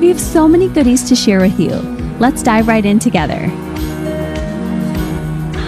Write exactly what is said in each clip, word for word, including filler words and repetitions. We have so many goodies to share with you. Let's dive right in together.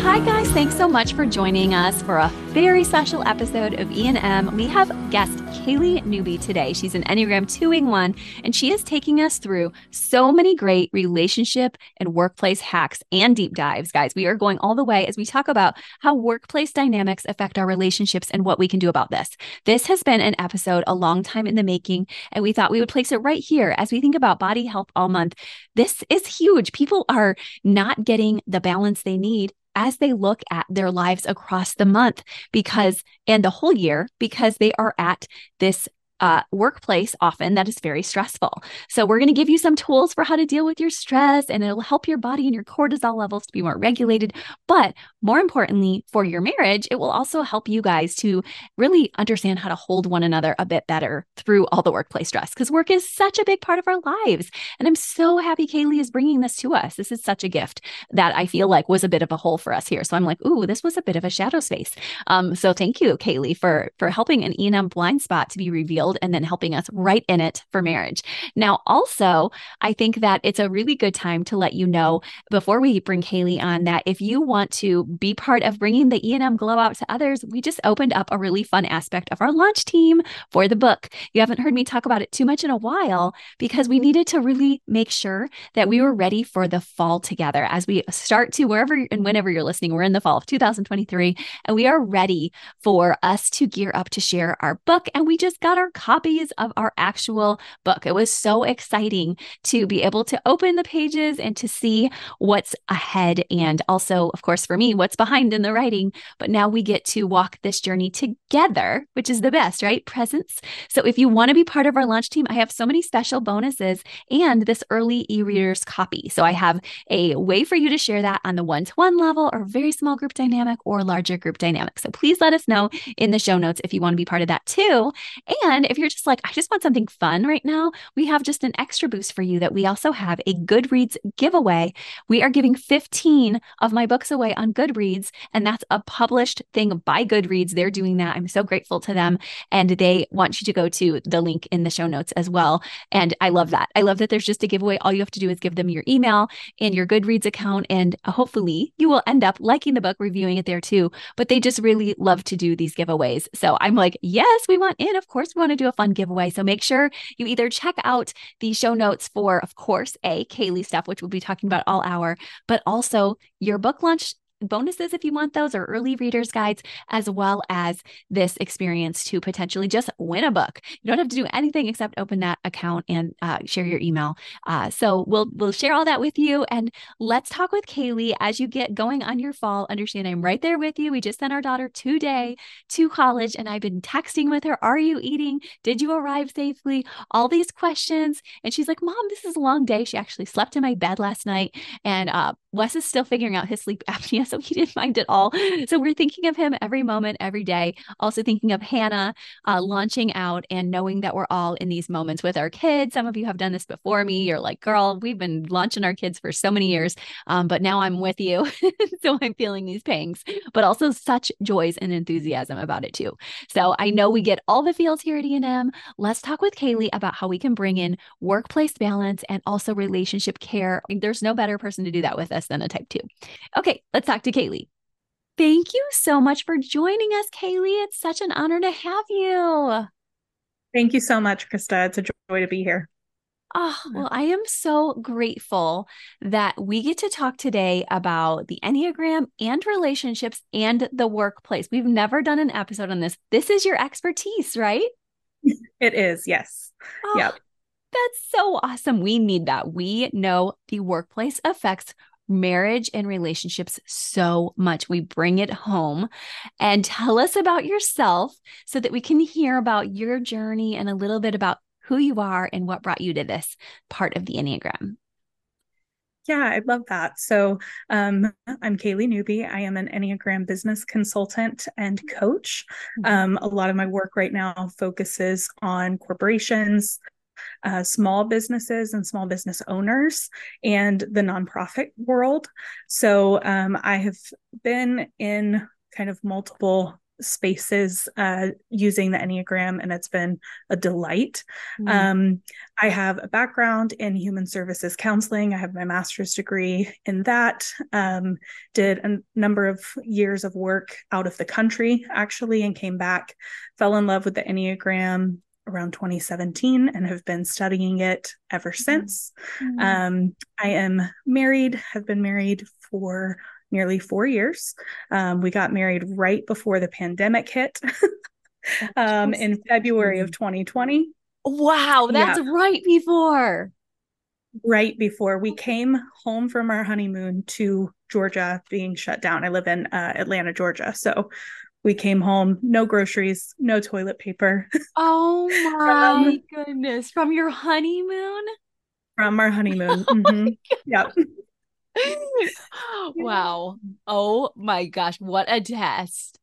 Hi guys, thanks so much for joining us for a very special episode of E and M. We have guest Kaleigh Newby today. She's an Enneagram two wing one, and she is taking us through so many great relationship and workplace hacks and deep dives, guys. We are going all the way as we talk about how workplace dynamics affect our relationships and what we can do about this. This has been an episode a long time in the making, and we thought we would place it right here as we think about body health all month. This is huge. People are not getting the balance they need as they look at their lives across the month because, and the whole year, because they are at this uh, workplace often that is very stressful. So we're going to give you some tools for how to deal with your stress, and it'll help your body and your cortisol levels to be more regulated. But more importantly, for your marriage, it will also help you guys to really understand how to hold one another a bit better through all the workplace stress, because work is such a big part of our lives. And I'm so happy Kaleigh is bringing this to us. This is such a gift that I feel like was a bit of a hole for us here. So I'm like, ooh, this was a bit of a shadow space. Um, so thank you, Kaleigh, for, for helping an E and M blind spot to be revealed and then helping us right in it for marriage. Now, also, I think that it's a really good time to let you know before we bring Kaleigh on that if you want to be part of bringing the E and M glow out to others, we just opened up a really fun aspect of our launch team for the book. You haven't heard me talk about it too much in a while because we needed to really make sure that we were ready for the fall together as we start to wherever and whenever you're listening. We're in the fall of two thousand twenty-three, and we are ready for us to gear up to share our book. And we just got our copies of our actual book. It was so exciting to be able to open the pages and to see what's ahead. And also, of course, for me, what's behind in the writing. But now we get to walk this journey together, which is the best, right? Presence. So if you want to be part of our launch team, I have so many special bonuses and this early e-readers copy. So I have a way for you to share that on the one-to-one level or very small group dynamic or larger group dynamic. So please let us know in the show notes if you want to be part of that too. And if you're just like, I just want something fun right now, we have just an extra boost for you that we also have a Goodreads giveaway. We are giving fifteen of my books away on Goodreads, and that's a published thing by Goodreads. They're doing that. I'm so grateful to them. And they want you to go to the link in the show notes as well. And I love that. I love that there's just a giveaway. All you have to do is give them your email and your Goodreads account, and hopefully you will end up liking the book, reviewing it there too. But they just really love to do these giveaways. So I'm like, yes, we want in. Of course, we want to do a fun giveaway. So make sure you either check out the show notes for, of course, a Kaleigh stuff, which we'll be talking about all hour, but also your book launch bonuses if you want those, or early readers guides, as well as this experience to potentially just win a book. You don't have to do anything except open that account and uh, share your email. Uh, so we'll we'll share all that with you, and let's talk with Kaleigh as you get going on your fall. Understand, I'm right there with you. We just sent our daughter today to college, and I've been texting with her. Are you eating? Did you arrive safely? All these questions, and she's like, "Mom, this is a long day." She actually slept in my bed last night, and uh, Wes is still figuring out his sleep apnea, so he didn't mind at all. So we're thinking of him every moment, every day. Also thinking of Hannah uh, launching out and knowing that we're all in these moments with our kids. Some of you have done this before me. You're like, girl, we've been launching our kids for so many years, um, but now I'm with you. So I'm feeling these pangs, but also such joys and enthusiasm about it too. So I know we get all the feels here at E and M. Let's talk with Kaleigh about how we can bring in workplace balance and also relationship care. There's no better person to do that with us than a type two. Okay, let's talk to Kaleigh. Thank you so much for joining us, Kaleigh. It's such an honor to have you. Thank you so much, Krista. It's a joy to be here. Oh, well, I am so grateful that we get to talk today about the Enneagram and relationships and the workplace. We've never done an episode on this. This is your expertise, right? It is, yes. Oh, yep. That's so awesome. We need that. We know the workplace affects marriage and relationships so much. We bring it home. And tell us about yourself so that we can hear about your journey and a little bit about who you are and what brought you to this part of the Enneagram. Yeah, I love that. So um, I'm Kaleigh Newby. I am an Enneagram business consultant and coach. Um, a lot of my work right now focuses on corporations, Uh, small businesses and small business owners and the nonprofit world. So um, I have been in kind of multiple spaces uh, using the Enneagram, and it's been a delight. Mm. Um, I have a background in human services counseling. I have my master's degree in that. Um, did a number of years of work out of the country, actually, and came back, fell in love with the Enneagram around twenty seventeen and have been studying it ever since. Mm-hmm. Um, I am married, have been married for nearly four years. Um, we got married right before the pandemic hit um, in February of twenty twenty. Wow, that's yeah. right before. Right before. We came home from our honeymoon to Georgia being shut down. I live in uh, Atlanta, Georgia. So we came home, no groceries, no toilet paper. Oh my um, goodness. From your honeymoon? From our honeymoon. Oh mm-hmm. Yep. Wow. Oh my gosh. What a test.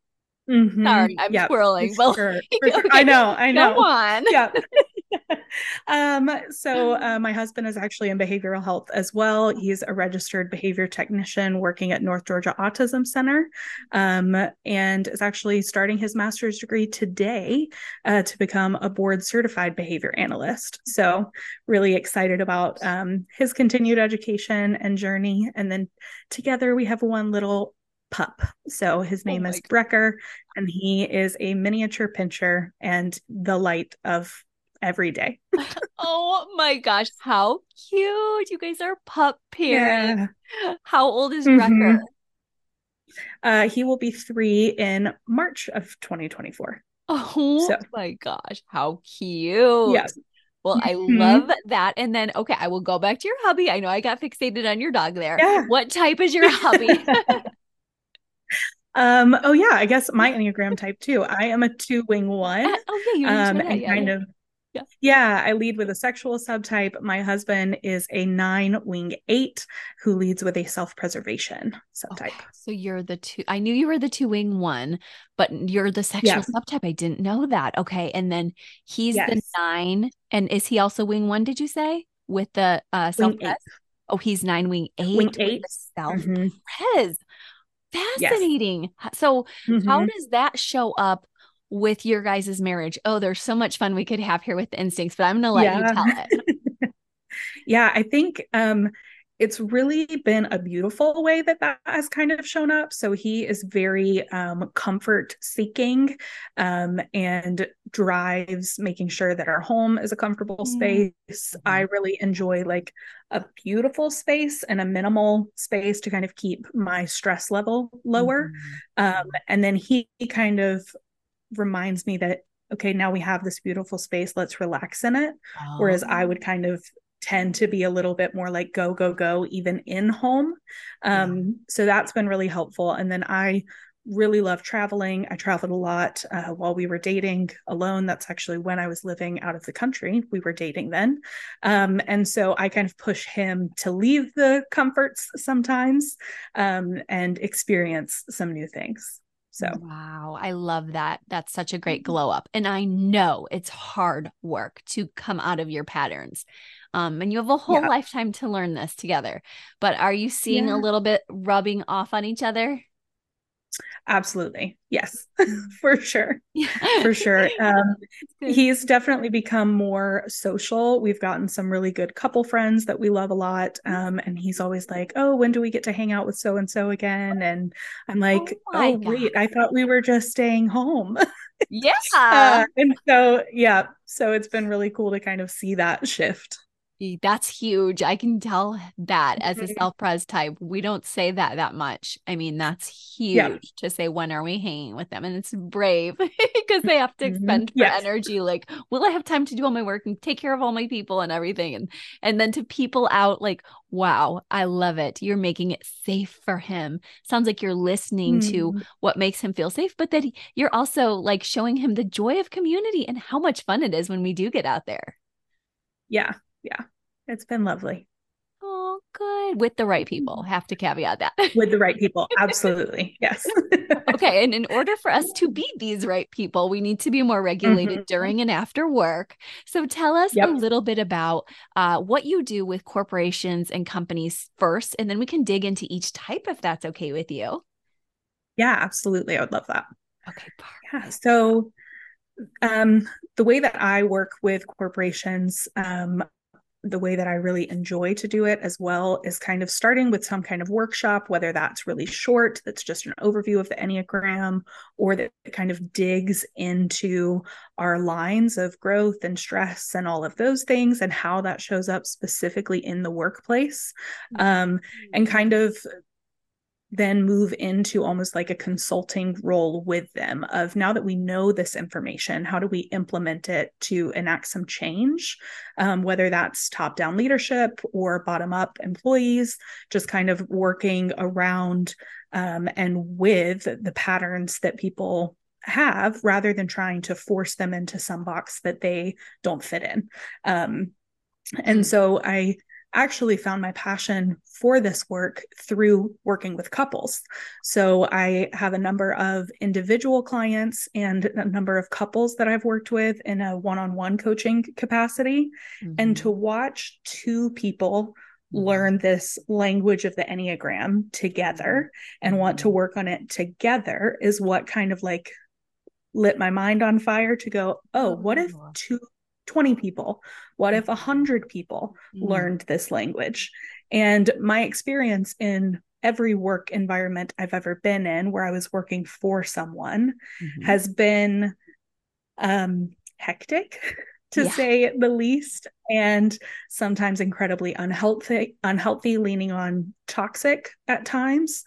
Mm-hmm. Sorry, I'm yep. twirling. Well, sure. Sure. Okay. I know. I know. Come on. Yep. Um, so uh, my husband is actually in behavioral health as well. He's a registered behavior technician working at North Georgia Autism Center, um, and is actually starting his master's degree today uh, to become a board certified behavior analyst. So really excited about um, his continued education and journey. And then together we have one little pup. So his name oh is Brecker, and he is a miniature pincher and the light of every day. Oh my gosh, how cute. You guys are pup parents. Yeah. How old is mm-hmm. Brecker? Uh, he will be three in March of twenty twenty-four. Oh so. my gosh, how cute. Yeah. Well, I mm-hmm. love that. And then, okay, I will go back to your hubby. I know I got fixated on your dog there. Yeah. What type is your hubby? um. Oh yeah, I guess my Enneagram type too. I am a two wing one. Uh, oh yeah, you um, and yeah, kind yeah. of Yeah. yeah, I lead with a sexual subtype. My husband is a nine wing eight who leads with a self-preservation subtype. Okay, so you're the two. I knew you were the two wing one, but you're the sexual yeah. subtype. I didn't know that. Okay. And then he's yes. the nine. And is he also wing one, did you say? With the uh, self-pres? Oh, he's nine wing eight. Wing eight. Self-pres. Mm-hmm. Fascinating. Yes. So mm-hmm. how does that show up with your guys' marriage? Oh, there's so much fun we could have here with the instincts, but I'm going to let yeah. you tell it. yeah, I think um, it's really been a beautiful way that that has kind of shown up. So he is very um, comfort seeking um, and drives making sure that our home is a comfortable mm-hmm. space. I really enjoy like a beautiful space and a minimal space to kind of keep my stress level lower. Mm-hmm. Um, and then he kind of reminds me that, okay, now we have this beautiful space, let's relax in it. Oh. Whereas I would kind of tend to be a little bit more like go, go, go, even in home. Um, yeah. So that's been really helpful. And then I really love traveling. I traveled a lot uh, while we were dating alone. That's actually when I was living out of the country. We were dating then. Um, and so I kind of push him to leave the comforts sometimes um, and experience some new things. So. Wow. I love that. That's such a great glow up. And I know it's hard work to come out of your patterns. Um, and you have a whole yeah. lifetime to learn this together, but are you seeing yeah. a little bit rubbing off on each other? Absolutely. Yes, for sure. Yeah. For sure. Um, he's definitely become more social. We've gotten some really good couple friends that we love a lot. Um, and he's always like, oh, when do we get to hang out with so-and-so again? And I'm like, oh, oh wait, I thought we were just staying home. Yeah. uh, and so, yeah. So it's been really cool to kind of see that shift. That's huge. I can tell that as a self-pres type, we don't say that that much. I mean, that's huge yeah. to say, when are we hanging with them? And it's brave because they have to expend mm-hmm. yes. energy. Like, will I have time to do all my work and take care of all my people and everything? And, and then to people out like, wow, I love it. You're making it safe for him. Sounds like you're listening mm. to what makes him feel safe, but that he, you're also like showing him the joy of community and how much fun it is when we do get out there. Yeah. Yeah. It's been lovely. Oh, good. With the right people. Have to caveat that. With the right people. Absolutely. Yes. Okay. And in order for us to be these right people, we need to be more regulated mm-hmm. during and after work. So tell us yep. a little bit about uh, what you do with corporations and companies first, and then we can dig into each type if that's okay with you. Yeah, absolutely. I would love that. Okay. Perfect. Yeah. So um, the way that I work with corporations, um, the way that I really enjoy to do it as well is kind of starting with some kind of workshop, whether that's really short, that's just an overview of the Enneagram, or that kind of digs into our lines of growth and stress and all of those things and how that shows up specifically in the workplace. Um, and kind of then move into almost like a consulting role with them of, now that we know this information, how do we implement it to enact some change? Um, whether that's top-down leadership or bottom-up employees, just kind of working around um, and with the patterns that people have rather than trying to force them into some box that they don't fit in. Um, and so I actually found my passion for this work through working with couples. So I have a number of individual clients and a number of couples that I've worked with in a one-on-one coaching capacity. Mm-hmm. And to watch two people learn this language of the Enneagram together and want to work on it together is what kind of like lit my mind on fire to go, oh, what if two twenty people? What if one hundred people mm. learned this language? And my experience in every work environment I've ever been in where I was working for someone mm-hmm. has been um, hectic, to yeah. say the least, and sometimes incredibly unhealthy, unhealthy, leaning on toxic at times.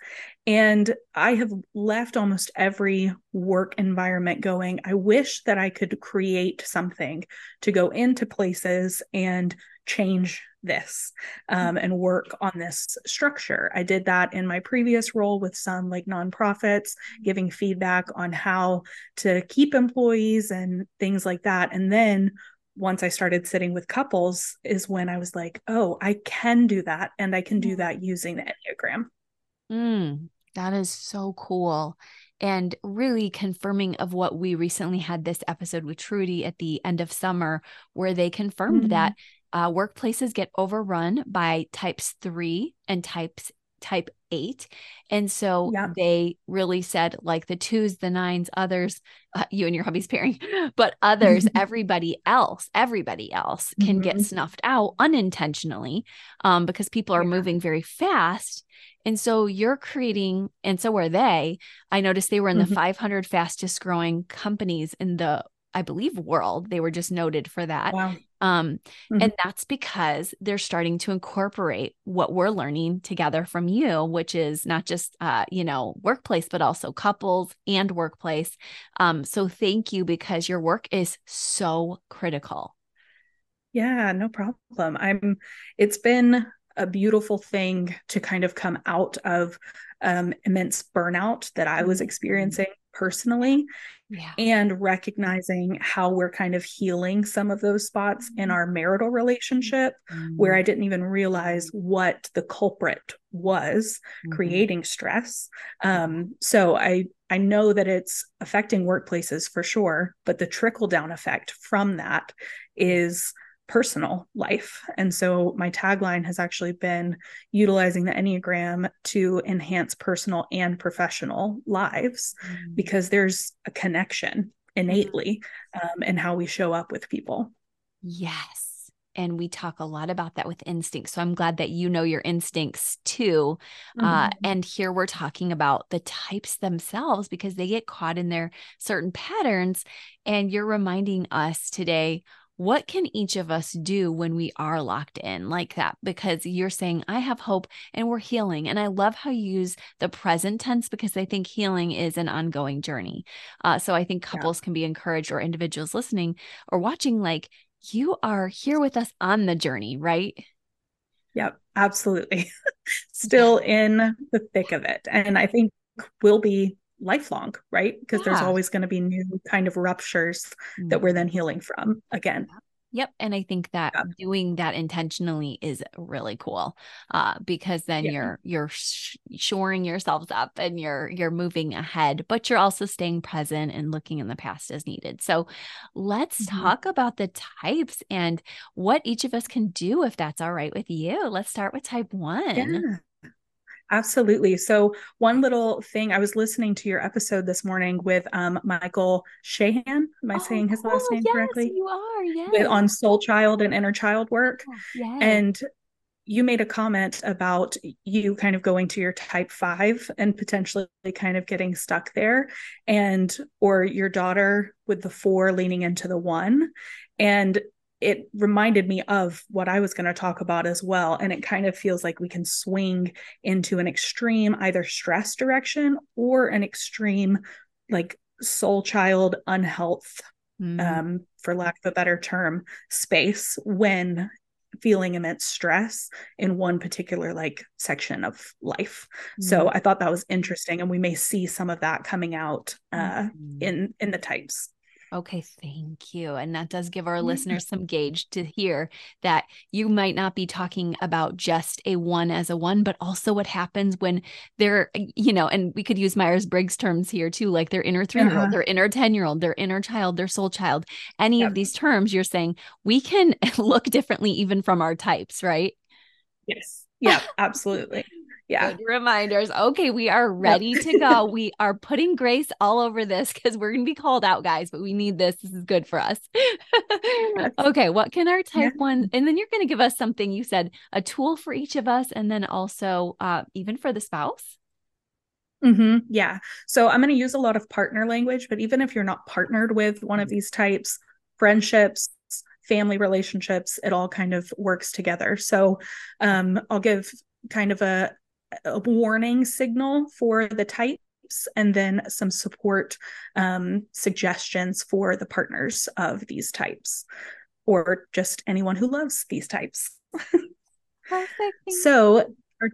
And I have left almost every work environment going, I wish that I could create something to go into places and change this um, and work on this structure. I did that in my previous role with some like nonprofits, giving feedback on how to keep employees and things like that. And then once I started sitting with couples is when I was like, oh, I can do that. And I can do that using the Enneagram. Mm, that is so cool. And really confirming of what we recently had this episode with Trudy at the end of summer, where they confirmed mm-hmm. that uh, workplaces get overrun by types three and types type eight. And so yeah. they really said, like, the twos, the nines, others, uh, you and your hubby's pairing, but others, everybody else, everybody else can mm-hmm. get snuffed out unintentionally um, because people are yeah. moving very fast. And so you're creating, and so are they. I noticed they were in mm-hmm. the five hundred fastest growing companies in the, I believe, world. They were just noted for that. Wow. Um, mm-hmm. And that's because they're starting to incorporate what we're learning together from you, which is not just, uh, you know, workplace, but also couples and workplace. Um, so thank you, because your work is so critical. Yeah, no problem. I'm, it's been a beautiful thing to kind of come out of um, immense burnout that I was experiencing personally yeah. and recognizing how we're kind of healing some of those spots in our marital relationship mm-hmm. where I didn't even realize what the culprit was mm-hmm. creating stress. Um, so I, I know that it's affecting workplaces for sure, but the trickle down effect from that is personal life. And so my tagline has actually been utilizing the Enneagram to enhance personal and professional lives, mm-hmm. because there's a connection innately um, in how we show up with people. Yes. And we talk a lot about that with instincts. So I'm glad that you know your instincts too. Mm-hmm. Uh, and here we're talking about the types themselves, because they get caught in their certain patterns. And you're reminding us today what can each of us do when we are locked in like that? Because you're saying, I have hope and we're healing. And I love how you use the present tense, because I think healing is an ongoing journey. Uh, so I think couples yeah. can be encouraged, or individuals listening or watching, like, you are here with us on the journey, right? Yep, absolutely. Still in the thick of it. And I think we'll be lifelong, right? Because yeah. there's always going to be new kind of ruptures that we're then healing from again. Yep. And I think that yeah. doing that intentionally is really cool, uh, because then yeah. you're, you're sh- shoring yourselves up and you're, you're moving ahead, but you're also staying present and looking in the past as needed. So let's mm-hmm. talk about the types and what each of us can do, if that's all right with you. Let's start with type one. Yeah. Absolutely. So one little thing, I was listening to your episode this morning with um, Michael Shahan. Am I oh, saying his last name yes, correctly? You are, yes. With, on soul child and inner child work. Oh, yes. And you made a comment about you kind of going to your type five and potentially kind of getting stuck there, and, or your daughter with the four leaning into the one. And it reminded me of what I was going to talk about as well. And it kind of feels like we can swing into an extreme, either stress direction or an extreme, like, soul child unhealth, mm. um, for lack of a better term, space, when feeling immense stress in one particular, like, section of life. Mm. So I thought that was interesting. And we may see some of that coming out uh, mm. in, in the types. Okay. Thank you. And that does give our listeners some gauge to hear that you might not be talking about just a one as a one, but also what happens when they're, you know, and we could use Myers Briggs terms here too, like their inner three-year-old, uh-huh. their inner ten-year-old, their inner child, their soul child, any yep. of these terms. You're saying we can look differently even from our types, right? Yes. Yeah, absolutely. Yeah. Good reminders. Okay. We are ready yep. to go. We are putting grace all over this because we're going to be called out, guys, but we need this. This is good for us. Yes. Okay. What can our type yeah. one, and then you're going to give us something, you said a tool for each of us. And then also uh, even for the spouse. Mm-hmm. Yeah. So I'm going to use a lot of partner language, but even if you're not partnered with one of these types, friendships, family relationships, it all kind of works together. So um, I'll give kind of a, a warning signal for the types, and then some support um, suggestions for the partners of these types, or just anyone who loves these types. Perfect. So, our,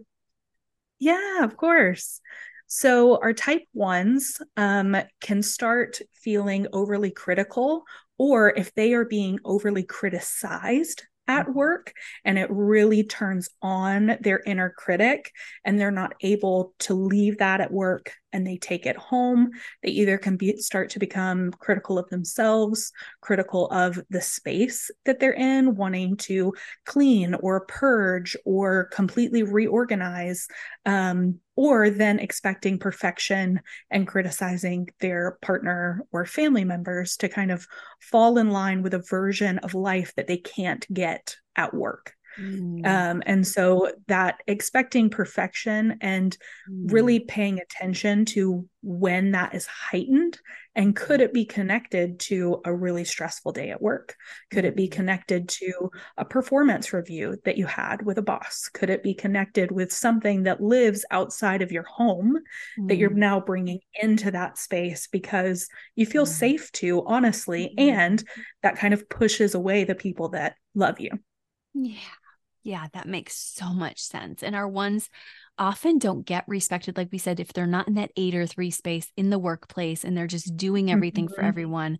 yeah, of course. So our type ones um, can start feeling overly critical, or if they are being overly criticized at work, and it really turns on their inner critic, and they're not able to leave that at work, and they take it home. They either can be, start to become critical of themselves, critical of the space that they're in, wanting to clean or purge or completely reorganize, um, or then expecting perfection and criticizing their partner or family members to kind of fall in line with a version of life that they can't get at work. Mm. Um, and so that expecting perfection and mm. really paying attention to when that is heightened, and could it be connected to a really stressful day at work? Could it be connected to a performance review that you had with a boss? Could it be connected with something that lives outside of your home mm. that you're now bringing into that space because you feel mm. safe to, honestly, mm. and that kind of pushes away the people that love you. Yeah. Yeah. That makes so much sense. And our ones often don't get respected. Like we said, if they're not in that eight or three space in the workplace and they're just doing everything mm-hmm. for everyone,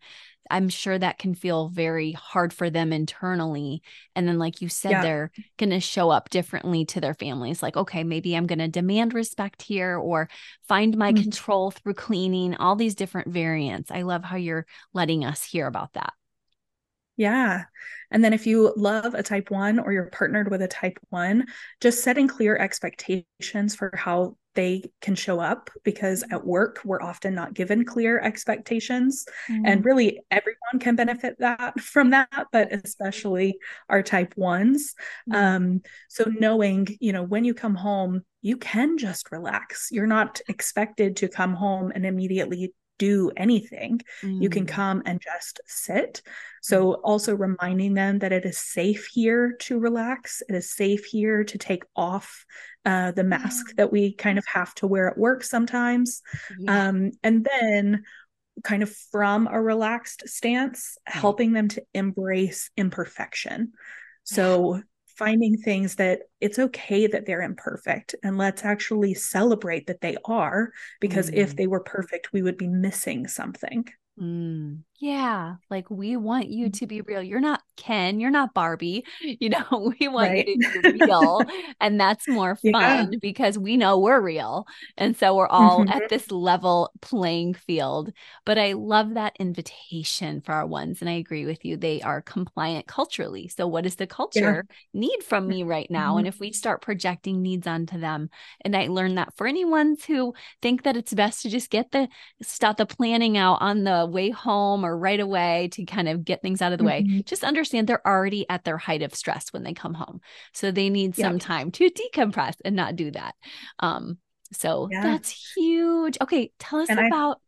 I'm sure that can feel very hard for them internally. And then, like you said, yeah. they're going to show up differently to their families. Like, okay, maybe I'm going to demand respect here, or find my mm-hmm. control through cleaning, all these different variants. I love how you're letting us hear about that. Yeah. And then if you love a type one, or you're partnered with a type one, just setting clear expectations for how they can show up, because at work, we're often not given clear expectations. Mm. And really everyone can benefit that from that, but especially our type ones. Mm. Um, so knowing, you know, when you come home, you can just relax. You're not expected to come home and immediately do anything. Mm. You can come and just sit. So also reminding them that it is safe here to relax. It is safe here to take off uh, the mask that we kind of have to wear at work sometimes. Yeah. Um, and then kind of from a relaxed stance, helping them to embrace imperfection. So finding things that it's okay that they're imperfect, and let's actually celebrate that they are, because mm. if they were perfect, we would be missing something. Mm. Yeah. Like, we want you to be real. You're not Ken, you're not Barbie, you know, we want right. you to be real. And that's more fun yeah. because we know we're real. And so we're all mm-hmm. at this level playing field. But I love that invitation for our ones. And I agree with you. They are compliant culturally. So what does the culture yeah. need from me right now? Mm-hmm. And if we start projecting needs onto them, and I learned that for any ones who think that it's best to just get the, start the planning out on the way home or right away to kind of get things out of the way, mm-hmm. just understand they're already at their height of stress when they come home. So they need yep. some time to decompress and not do that. Um, so yeah. that's huge. Okay. Tell us and about, I,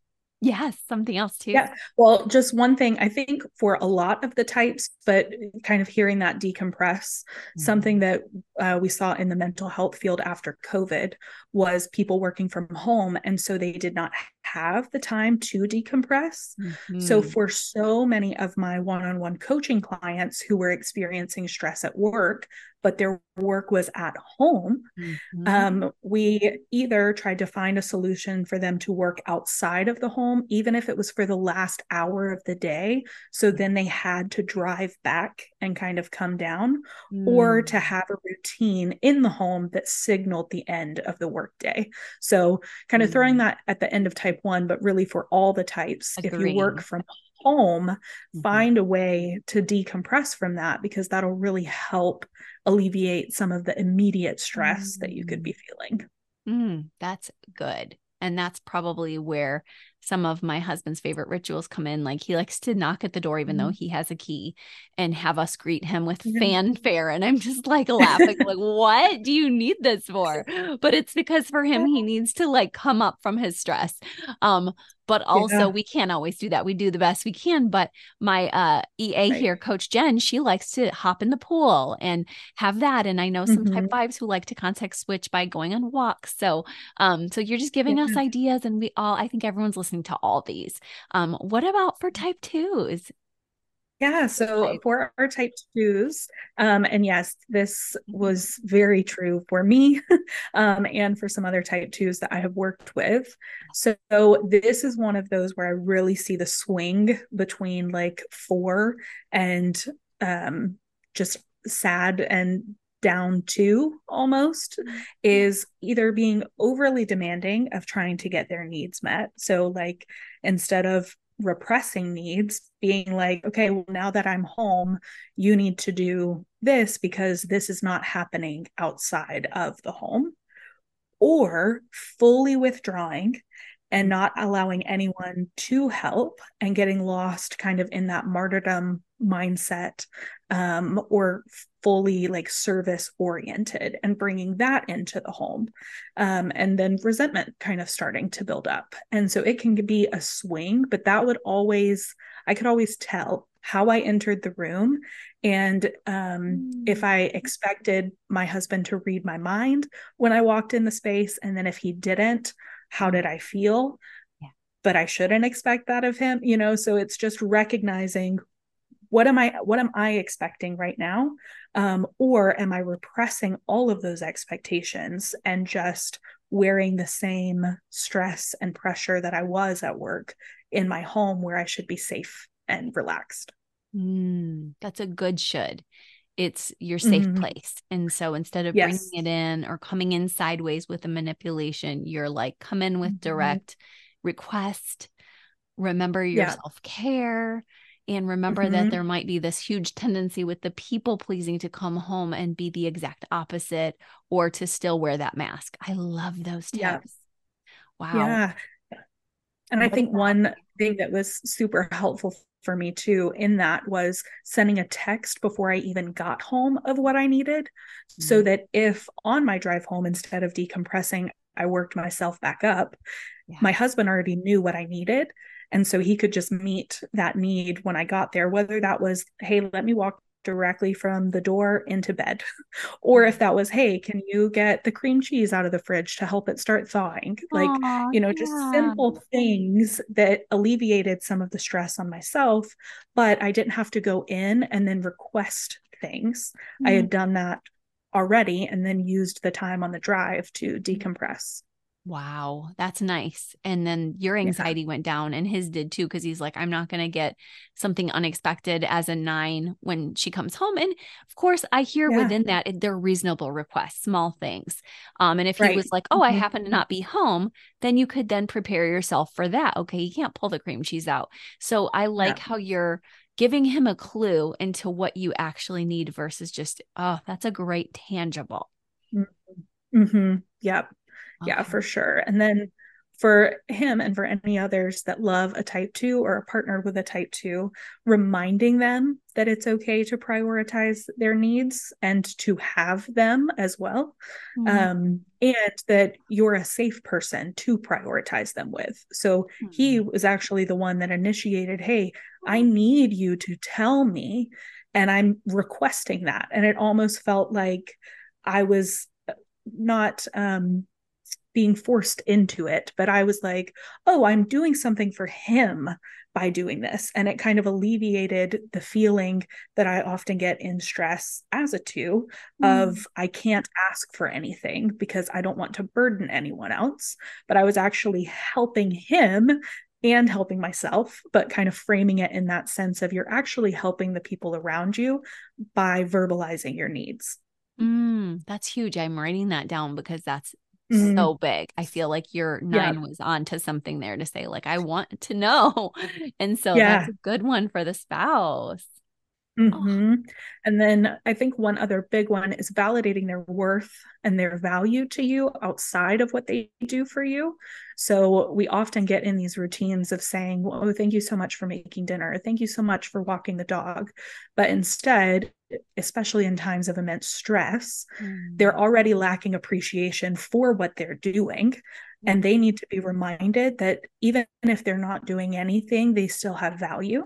yes, something else too. Yeah. Well, just one thing, I think for a lot of the types, but kind of hearing that decompress, mm-hmm. something that uh, we saw in the mental health field after COVID was people working from home. And so they did not have the time to decompress. Mm-hmm. So for so many of my one-on-one coaching clients who were experiencing stress at work, but their work was at home, mm-hmm. um, we either tried to find a solution for them to work outside of the home, even if it was for the last hour of the day. So then they had to drive back and kind of come down, mm. or to have a routine in the home that signaled the end of the workday. So kind of mm. throwing that at the end of type one, but really for all the types, Agreed. If you work from home, mm-hmm. find a way to decompress from that, because that'll really help alleviate some of the immediate stress mm. that you could be feeling. Mm, that's good. And that's probably where some of my husband's favorite rituals come in. Like, he likes to knock at the door, even mm-hmm. though he has a key, and have us greet him with mm-hmm. fanfare. And I'm just like laughing, like, what do you need this for? But it's because for him, he needs to like come up from his stress. Um, but also yeah. we can't always do that. We do the best we can. But my uh, E A right. here, Coach Jen, she likes to hop in the pool and have that. And I know some mm-hmm. type fives who like to context switch by going on walks. So, um, so you're just giving yeah. us ideas, and we all, I think everyone's listening to all these. Um, what about for type twos? Yeah. So for our type twos, um, and yes, this was very true for me, um, and for some other type twos that I have worked with. So this is one of those where I really see the swing between like four and, um, just sad and down to almost, is either being overly demanding of trying to get their needs met. So like, instead of repressing needs, being like, okay, well, now that I'm home, you need to do this because this is not happening outside of the home. Or fully withdrawing and not allowing anyone to help, and getting lost kind of in that martyrdom mindset, um, or fully like service oriented, and bringing that into the home. Um, and then resentment kind of starting to build up. And so it can be a swing, but that would always, I could always tell how I entered the room. And um, if I expected my husband to read my mind when I walked in the space, and then if he didn't, how did I feel? Yeah. But I shouldn't expect that of him, you know? So it's just recognizing, what am I, what am I expecting right now? Um, or am I repressing all of those expectations and just wearing the same stress and pressure that I was at work in my home, where I should be safe and relaxed? Mm, that's a good should. It's your safe mm-hmm. place. And so instead of yes. bringing it in or coming in sideways with a manipulation, you're like, come in with mm-hmm. direct request, remember your yeah. self-care, and remember mm-hmm. that there might be this huge tendency with the people pleasing to come home and be the exact opposite, or to still wear that mask. I love those tips. Yeah. Wow. Yeah. And I think one thing that was super helpful for me too in that was sending a text before I even got home of what I needed, mm-hmm. so that if on my drive home, instead of decompressing, I worked myself back up, Yeah. My husband already knew what I needed. And so he could just meet that need when I got there, whether that was, hey, let me walk directly from the door into bed. Or if that was, hey, can you get the cream cheese out of the fridge to help it start thawing? Like, Aww, you know, yeah. just simple things that alleviated some of the stress on myself, but I didn't have to go in and then request things. Mm-hmm. I had done that already and then used the time on the drive to decompress. Wow. That's nice. And then your anxiety yeah. went down and his did too. Cause he's like, I'm not going to get something unexpected as a nine when she comes home. And of course I hear yeah. within that, they're reasonable requests, small things. Um, and if right. he was like, oh, mm-hmm. I happen to not be home, then you could then prepare yourself for that. Okay. You can't pull the cream cheese out. So I like yeah. how you're giving him a clue into what you actually need versus just, oh, that's a great tangible. Mm-hmm. Yep. Okay. Yeah, for sure. And then for him and for any others that love a type two or a partner with a type two, reminding them that it's okay to prioritize their needs and to have them as well. Mm-hmm. Um, and that you're a safe person to prioritize them with. So mm-hmm. he was actually the one that initiated, hey, I need you to tell me, and I'm requesting that. And it almost felt like I was not, um, being forced into it, but I was like, oh, I'm doing something for him by doing this. And it kind of alleviated the feeling that I often get in stress as a two mm. of, I can't ask for anything because I don't want to burden anyone else, but I was actually helping him and helping myself, but kind of framing it in that sense of you're actually helping the people around you by verbalizing your needs. Mm, that's huge. I'm writing that down because that's so big. I feel like your nine yeah. was on to something there to say, like, I want to know. And so yeah. that's a good one for the spouse. Mm-hmm. Oh. And then I think one other big one is validating their worth and their value to you outside of what they do for you. So we often get in these routines of saying, oh, thank you so much for making dinner. Thank you so much for walking the dog. But instead, especially in times of immense stress, mm. they're already lacking appreciation for what they're doing. Mm. And they need to be reminded that even if they're not doing anything, they still have value.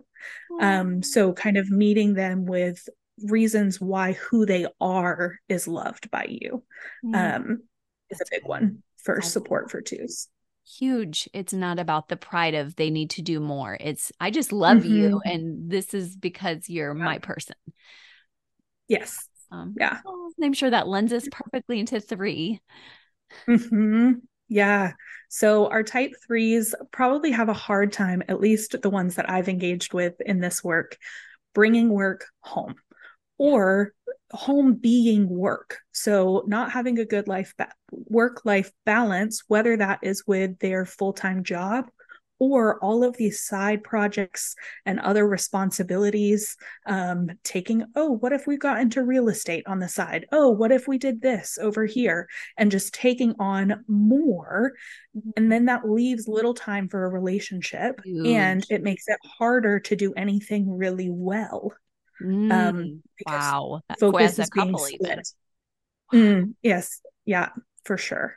Mm. Um, so kind of meeting them with reasons why who they are is loved by you mm. um, is a big one for support for twos. Huge. It's not about the pride of they need to do more. It's, I just love mm-hmm. you. And this is because you're yeah. my person. Yes. Um, yeah. I'm sure that lends us perfectly into three. Mm-hmm. Yeah. So our type threes probably have a hard time, at least the ones that I've engaged with in this work, bringing work home or home being work. So not having a good life, ba- work-life balance, whether that is with their full-time job or all of these side projects and other responsibilities, um, taking, oh, what if we got into real estate on the side? Oh, what if we did this over here? And just taking on more. And then that leaves little time for a relationship. Huge. And it makes it harder to do anything really well. Mm, um, wow. Focus is being split. Mm, yes. Yeah, for sure.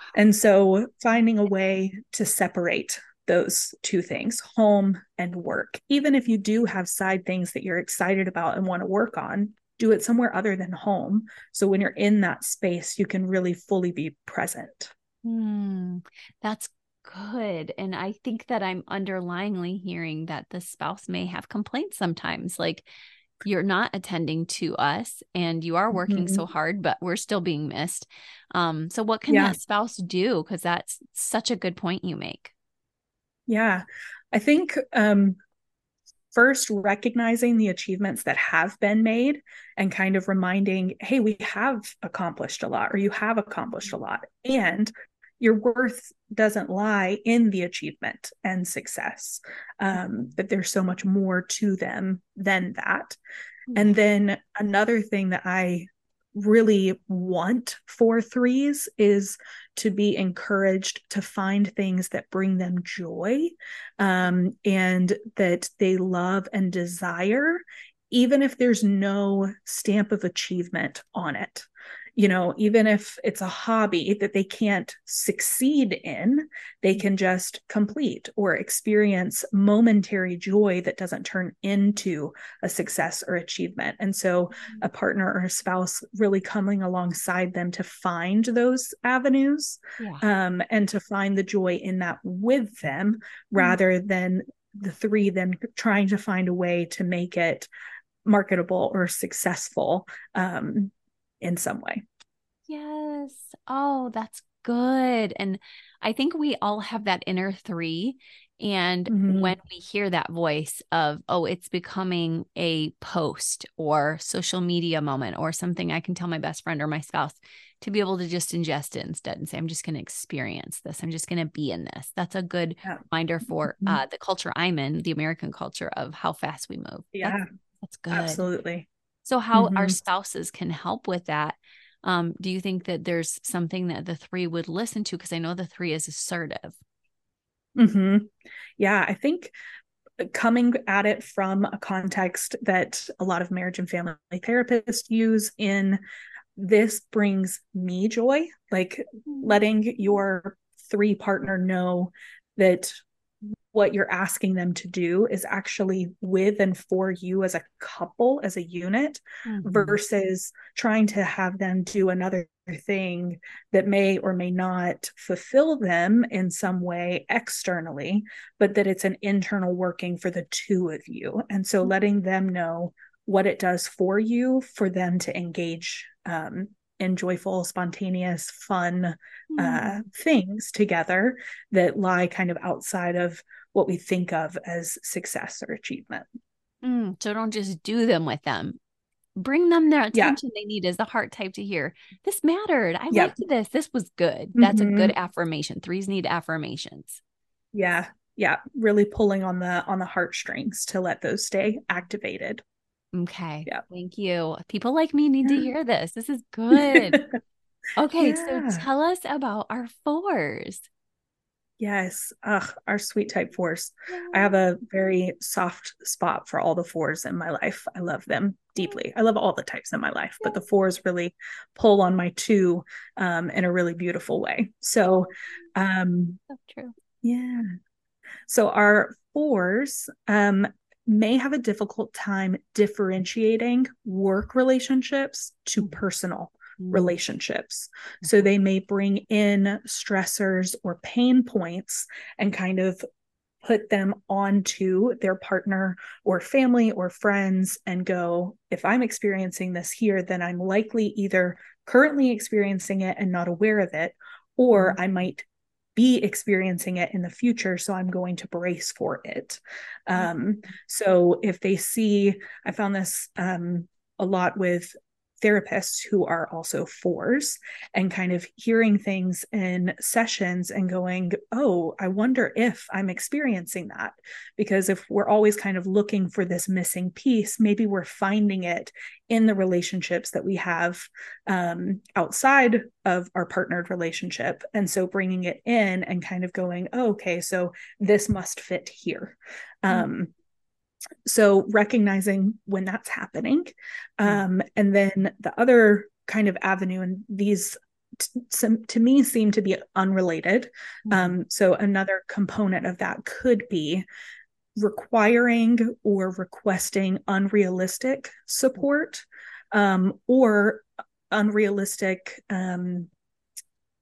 Wow. And so finding a way to separate those two things, home and work. Even if you do have side things that you're excited about and want to work on, do it somewhere other than home. So when you're in that space, you can really fully be present. Mm, that's good. And I think that I'm underlyingly hearing that the spouse may have complaints sometimes, like, you're not attending to us and you are working mm-hmm. so hard, but we're still being missed. Um, so what can yeah. that spouse do? Cause that's such a good point you make. Yeah. I think, um, first recognizing the achievements that have been made and kind of reminding, hey, we have accomplished a lot, or you have accomplished a lot, and your worth doesn't lie in the achievement and success, um, that there's so much more to them than that. Mm-hmm. And then another thing that I really want for threes is to be encouraged to find things that bring them joy, um, and that they love and desire, even if there's no stamp of achievement on it. you know, even if it's a hobby that they can't succeed in, they can just complete or experience momentary joy that doesn't turn into a success or achievement. And so a partner or a spouse really coming alongside them to find those avenues, yeah. um, and to find the joy in that with them, mm-hmm. rather than the three then trying to find a way to make it marketable or successful, um, in some way. Yes. Oh, that's good. And I think we all have that inner three. And mm-hmm. when we hear that voice of, oh, it's becoming a post or social media moment or something I can tell my best friend or my spouse, to be able to just ingest it instead and say, I'm just going to experience this. I'm just going to be in this. That's a good yeah. reminder for mm-hmm. uh, the culture I'm in, the American culture, of how fast we move. Yeah. That's, that's good. Absolutely. So how mm-hmm. our spouses can help with that. Um, do you think that there's something that the three would listen to? Because I know the three is assertive. Mm-hmm. Yeah, I think coming at it from a context that a lot of marriage and family therapists use in, this brings me joy, like letting your three partner know that what you're asking them to do is actually with and for you as a couple, as a unit, mm-hmm. versus trying to have them do another thing that may or may not fulfill them in some way externally, but that it's an internal working for the two of you. And so mm-hmm. letting them know what it does for you, for them to engage um, in joyful, spontaneous, fun mm-hmm. uh, things together that lie kind of outside of what we think of as success or achievement. Mm, so don't just do them with them. Bring them their attention yeah. they need as the heart type to hear. This mattered. I yeah. liked this. This was good. That's mm-hmm. a good affirmation. Threes need affirmations. Yeah. Yeah. Really pulling on the, on the heartstrings to let those stay activated. Okay. Yeah. Thank you. People like me need yeah. to hear this. This is good. Okay. Yeah. So tell us about our fours. Yes. Ugh, our sweet type fours. Yeah. I have a very soft spot for all the fours in my life. I love them deeply. I love all the types in my life, yeah. but the fours really pull on my two, um, in a really beautiful way. So, um, so true. Yeah. So our fours, um, may have a difficult time differentiating work relationships to personal relationships. So they may bring in stressors or pain points and kind of put them onto their partner or family or friends and go, if I'm experiencing this here, then I'm likely either currently experiencing it and not aware of it, or I might be experiencing it in the future. So I'm going to brace for it. Um, so if they see, I found this um, a lot with therapists who are also fours, and kind of hearing things in sessions and going, oh, I wonder if I'm experiencing that. Because if we're always kind of looking for this missing piece, maybe we're finding it in the relationships that we have um, outside of our partnered relationship. And so bringing it in and kind of going, oh, okay, so this must fit here. Mm-hmm. Um, So recognizing when that's happening. Um, and then the other kind of avenue, and these t- some, to me seem to be unrelated. Um, so another component of that could be requiring or requesting unrealistic support, um, or unrealistic, um,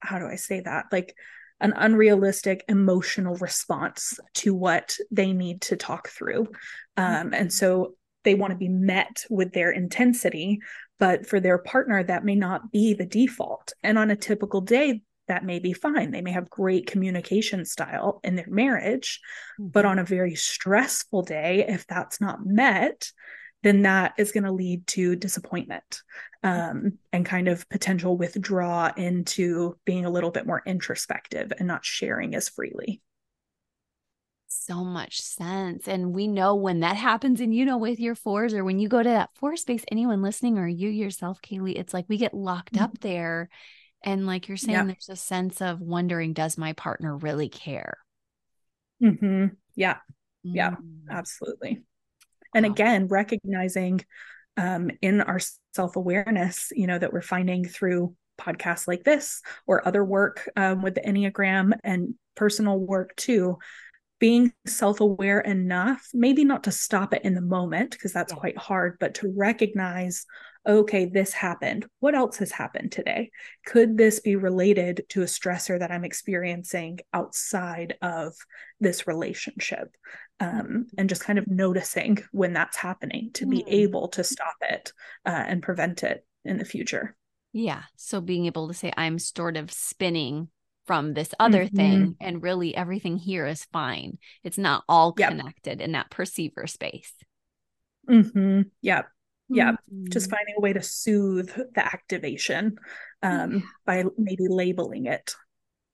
how do I say that? Like, an unrealistic emotional response to what they need to talk through. Um, and so they want to be met with their intensity, but for their partner, that may not be the default. And on a typical day, that may be fine. They may have great communication style in their marriage, but on a very stressful day, if that's not met, then that is going to lead to disappointment, um, and kind of potential withdrawal into being a little bit more introspective and not sharing as freely. So much sense. And we know when that happens, and you know, with your fours, or when you go to that four space, anyone listening or you yourself, Kaleigh, it's like we get locked mm-hmm. up there. And like you're saying, yeah. there's a sense of wondering, does my partner really care? Mm-hmm. Yeah. Yeah, mm-hmm. absolutely. And again, recognizing um, in our self-awareness, you know, that we're finding through podcasts like this or other work um, with the Enneagram and personal work too, being self-aware enough, maybe not to stop it in the moment, because that's yeah. quite hard, but to recognize, okay, this happened. What else has happened today? Could this be related to a stressor that I'm experiencing outside of this relationship? Um, and just kind of noticing when that's happening to be able to stop it uh, and prevent it in the future. Yeah. So being able to say, I'm sort of spinning from this other mm-hmm. thing, and really everything here is fine. It's not all yep. connected in that perceiver space. Mm-hmm. Yeah. Yeah. Mm-hmm. Just finding a way to soothe the activation um, yeah. by maybe labeling it.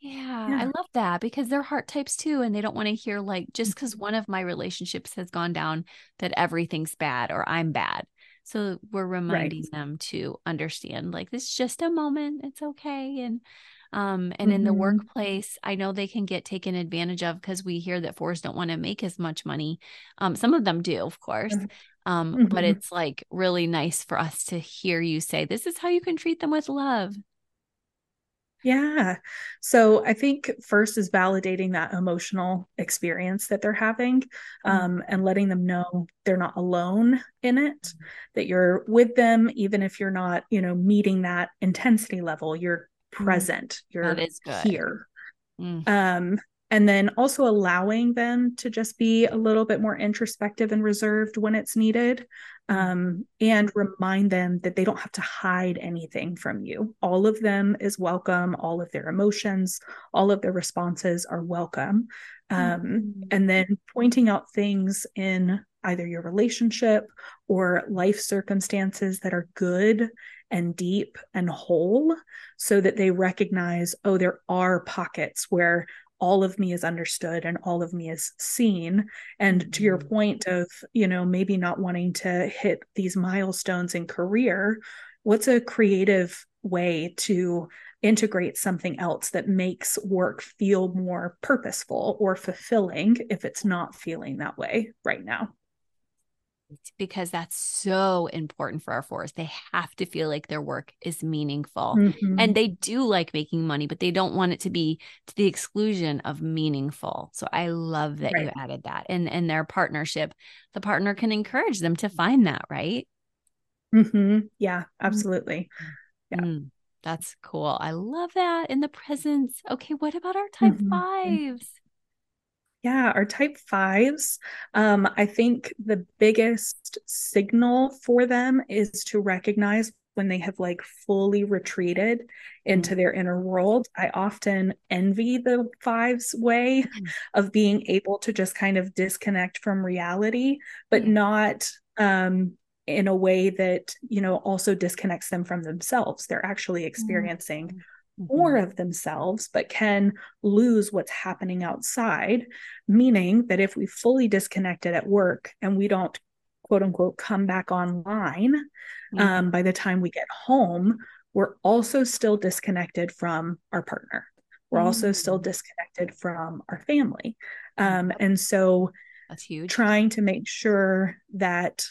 Yeah, yeah. I love that, because they're heart types too. And they don't want to hear like, just because one of my relationships has gone down, that everything's bad or I'm bad. So we're reminding right. them to understand, like, this is just a moment. It's okay. And, um, and mm-hmm. in the workplace, I know they can get taken advantage of, because we hear that fours don't want to make as much money. Um, some of them do, of course. Mm-hmm. Um, mm-hmm. but it's like really nice for us to hear you say, this is how you can treat them with love. Yeah. So I think first is validating that emotional experience that they're having, um, and letting them know they're not alone in it, that you're with them, even if you're not, you know, meeting that intensity level, you're present, you're here. Mm-hmm. Um, and then also allowing them to just be a little bit more introspective and reserved when it's needed. Um, and remind them that they don't have to hide anything from you. All of them is welcome. All of their emotions, all of their responses are welcome. Um, mm-hmm. And then pointing out things in either your relationship or life circumstances that are good and deep and whole, so that they recognize, oh, there are pockets where all of me is understood and all of me is seen. And to your point of, you know, maybe not wanting to hit these milestones in career, what's a creative way to integrate something else that makes work feel more purposeful or fulfilling if it's not feeling that way right now? Because that's so important for our fours. They have to feel like their work is meaningful, mm-hmm. and they do like making money, but they don't want it to be to the exclusion of meaningful. So I love that right. you added that. And, and their partnership, the partner can encourage them to find that, right? Mm-hmm. Yeah, absolutely. Yeah. Mm, that's cool. I love that in the presence. Okay. What about our type mm-hmm. fives? Yeah, our type fives, um, I think the biggest signal for them is to recognize when they have like fully retreated into their inner world. I often envy the fives' way of being able to just kind of disconnect from reality, but not um, in a way that, you know, also disconnects them from themselves. They're actually experiencing mm-hmm. more of themselves, but can lose what's happening outside. Meaning that if we fully disconnected at work and we don't, quote unquote, come back online, mm-hmm. um, by the time we get home, we're also still disconnected from our partner. We're mm-hmm. also still disconnected from our family. Um, and so that's huge. Trying to make sure that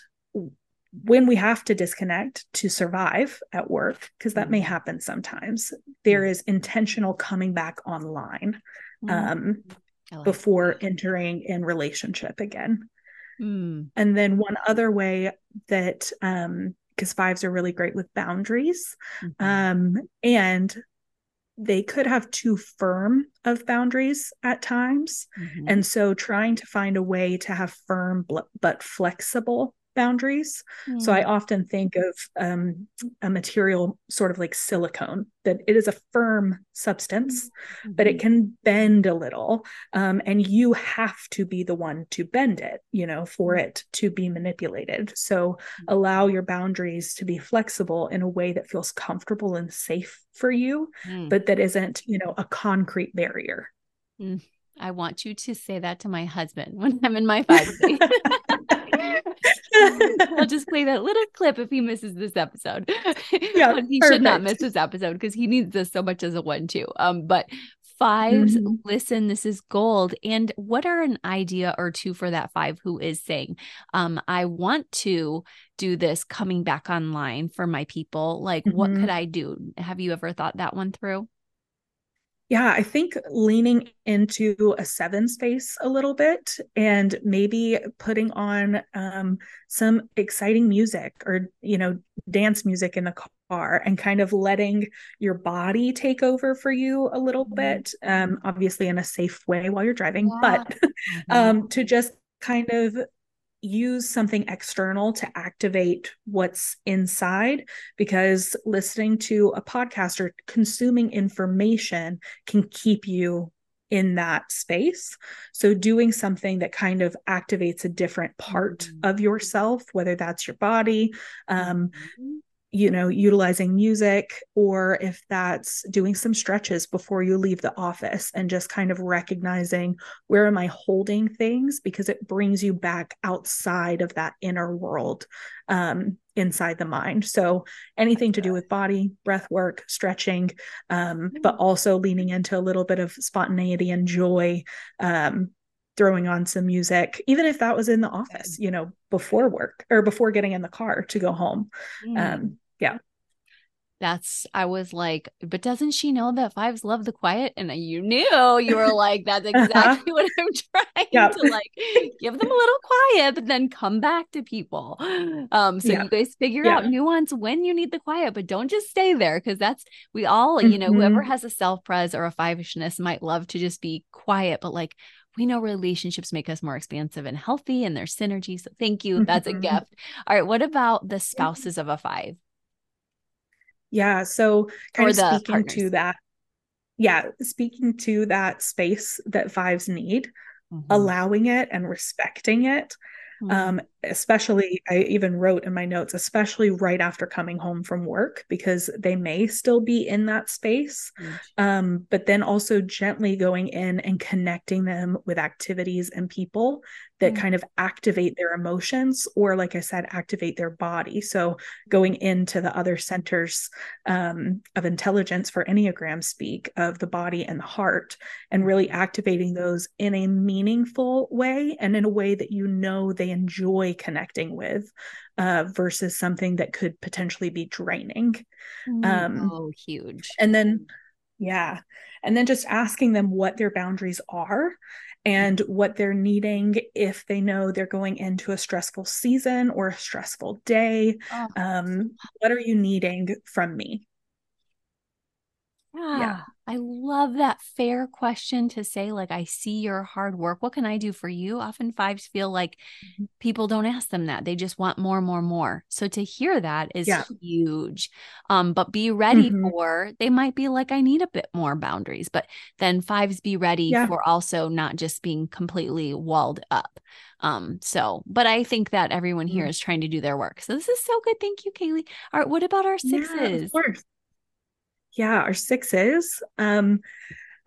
when we have to disconnect to survive at work, because that may happen sometimes, there is intentional coming back online um, like before that. Entering in relationship again. Mm. And then one other way that, um, because fives are really great with boundaries, mm-hmm. um, and they could have too firm of boundaries at times. Mm-hmm. And so trying to find a way to have firm but flexible boundaries. Mm. So I often think of um, a material sort of like silicone, that it is a firm substance, mm-hmm. but it can bend a little. Um, and you have to be the one to bend it, you know, for it to be manipulated. So mm-hmm. allow your boundaries to be flexible in a way that feels comfortable and safe for you, mm. but that isn't, you know, a concrete barrier. Mm. I want you to say that to my husband when I'm in my five. I'll just play that little clip if he misses this episode. Yeah, he perfect. Should not miss this episode, because he needs this so much as a one, two. Um, but Fives, mm-hmm. listen, this is gold. And what are an idea or two for that five who is saying, um, I want to do this coming back online for my people? Like, mm-hmm. what could I do? Have you ever thought that one through? Yeah, I think leaning into a seven space a little bit and maybe putting on um, some exciting music or, you know, dance music in the car and kind of letting your body take over for you a little bit, um, obviously in a safe way while you're driving, yeah. but um, to just kind of use something external to activate what's inside, because listening to a podcast or consuming information can keep you in that space. So doing something that kind of activates a different part mm-hmm. of yourself, whether that's your body, um, mm-hmm. you know, utilizing music, or if that's doing some stretches before you leave the office and just kind of recognizing, where am I holding things? Because it brings you back outside of that inner world, um, inside the mind. So anything to do with body, breath work, stretching, um, but also leaning into a little bit of spontaneity and joy, um, throwing on some music, even if that was in the office, you know, before work or before getting in the car to go home. Mm. Um, yeah. That's, I was like, but doesn't she know that fives love the quiet? And you knew, you were like, that's exactly uh-huh. what I'm trying yeah. to like, give them a little quiet, but then come back to people. Um, so yeah. you guys figure yeah. out nuance when you need the quiet, but don't just stay there. Cause that's, we all, mm-hmm. you know, whoever has a self-pres or a fivishness might love to just be quiet, but like, we know relationships make us more expansive and healthy, and there's synergy. So thank you. That's a gift. All right. What about the spouses of a five? Yeah. So kind or of speaking partners. to that. Yeah. Speaking to that space that fives need, mm-hmm. allowing it and respecting it. Mm-hmm. Um, especially, I even wrote in my notes, especially right after coming home from work, because they may still be in that space. Mm-hmm. Um, but then also gently going in and connecting them with activities and people that mm-hmm. kind of activate their emotions, or like I said, activate their body. So going into the other centers, um, of intelligence for Enneagram speak, of the body and the heart, and really activating those in a meaningful way and in a way that, you know, they enjoy connecting with, uh, versus something that could potentially be draining. Um, oh, huge. And then, yeah. And then just asking them what their boundaries are and what they're needing if they know they're going into a stressful season or a stressful day. Oh. Um, what are you needing from me? Yeah. yeah. I love that fair question to say, like, I see your hard work. What can I do for you? Often fives feel like people don't ask them that. They just want more, more, more. So to hear that is yeah. huge. Um, but be ready mm-hmm. for, they might be like, I need a bit more boundaries, but then fives be ready yeah. for also not just being completely walled up. Um, so, but I think that everyone here mm-hmm. is trying to do their work. So this is so good. Thank you, Kaleigh. All right. What about our sixes? Yeah, of course. Yeah, our sixes. Um,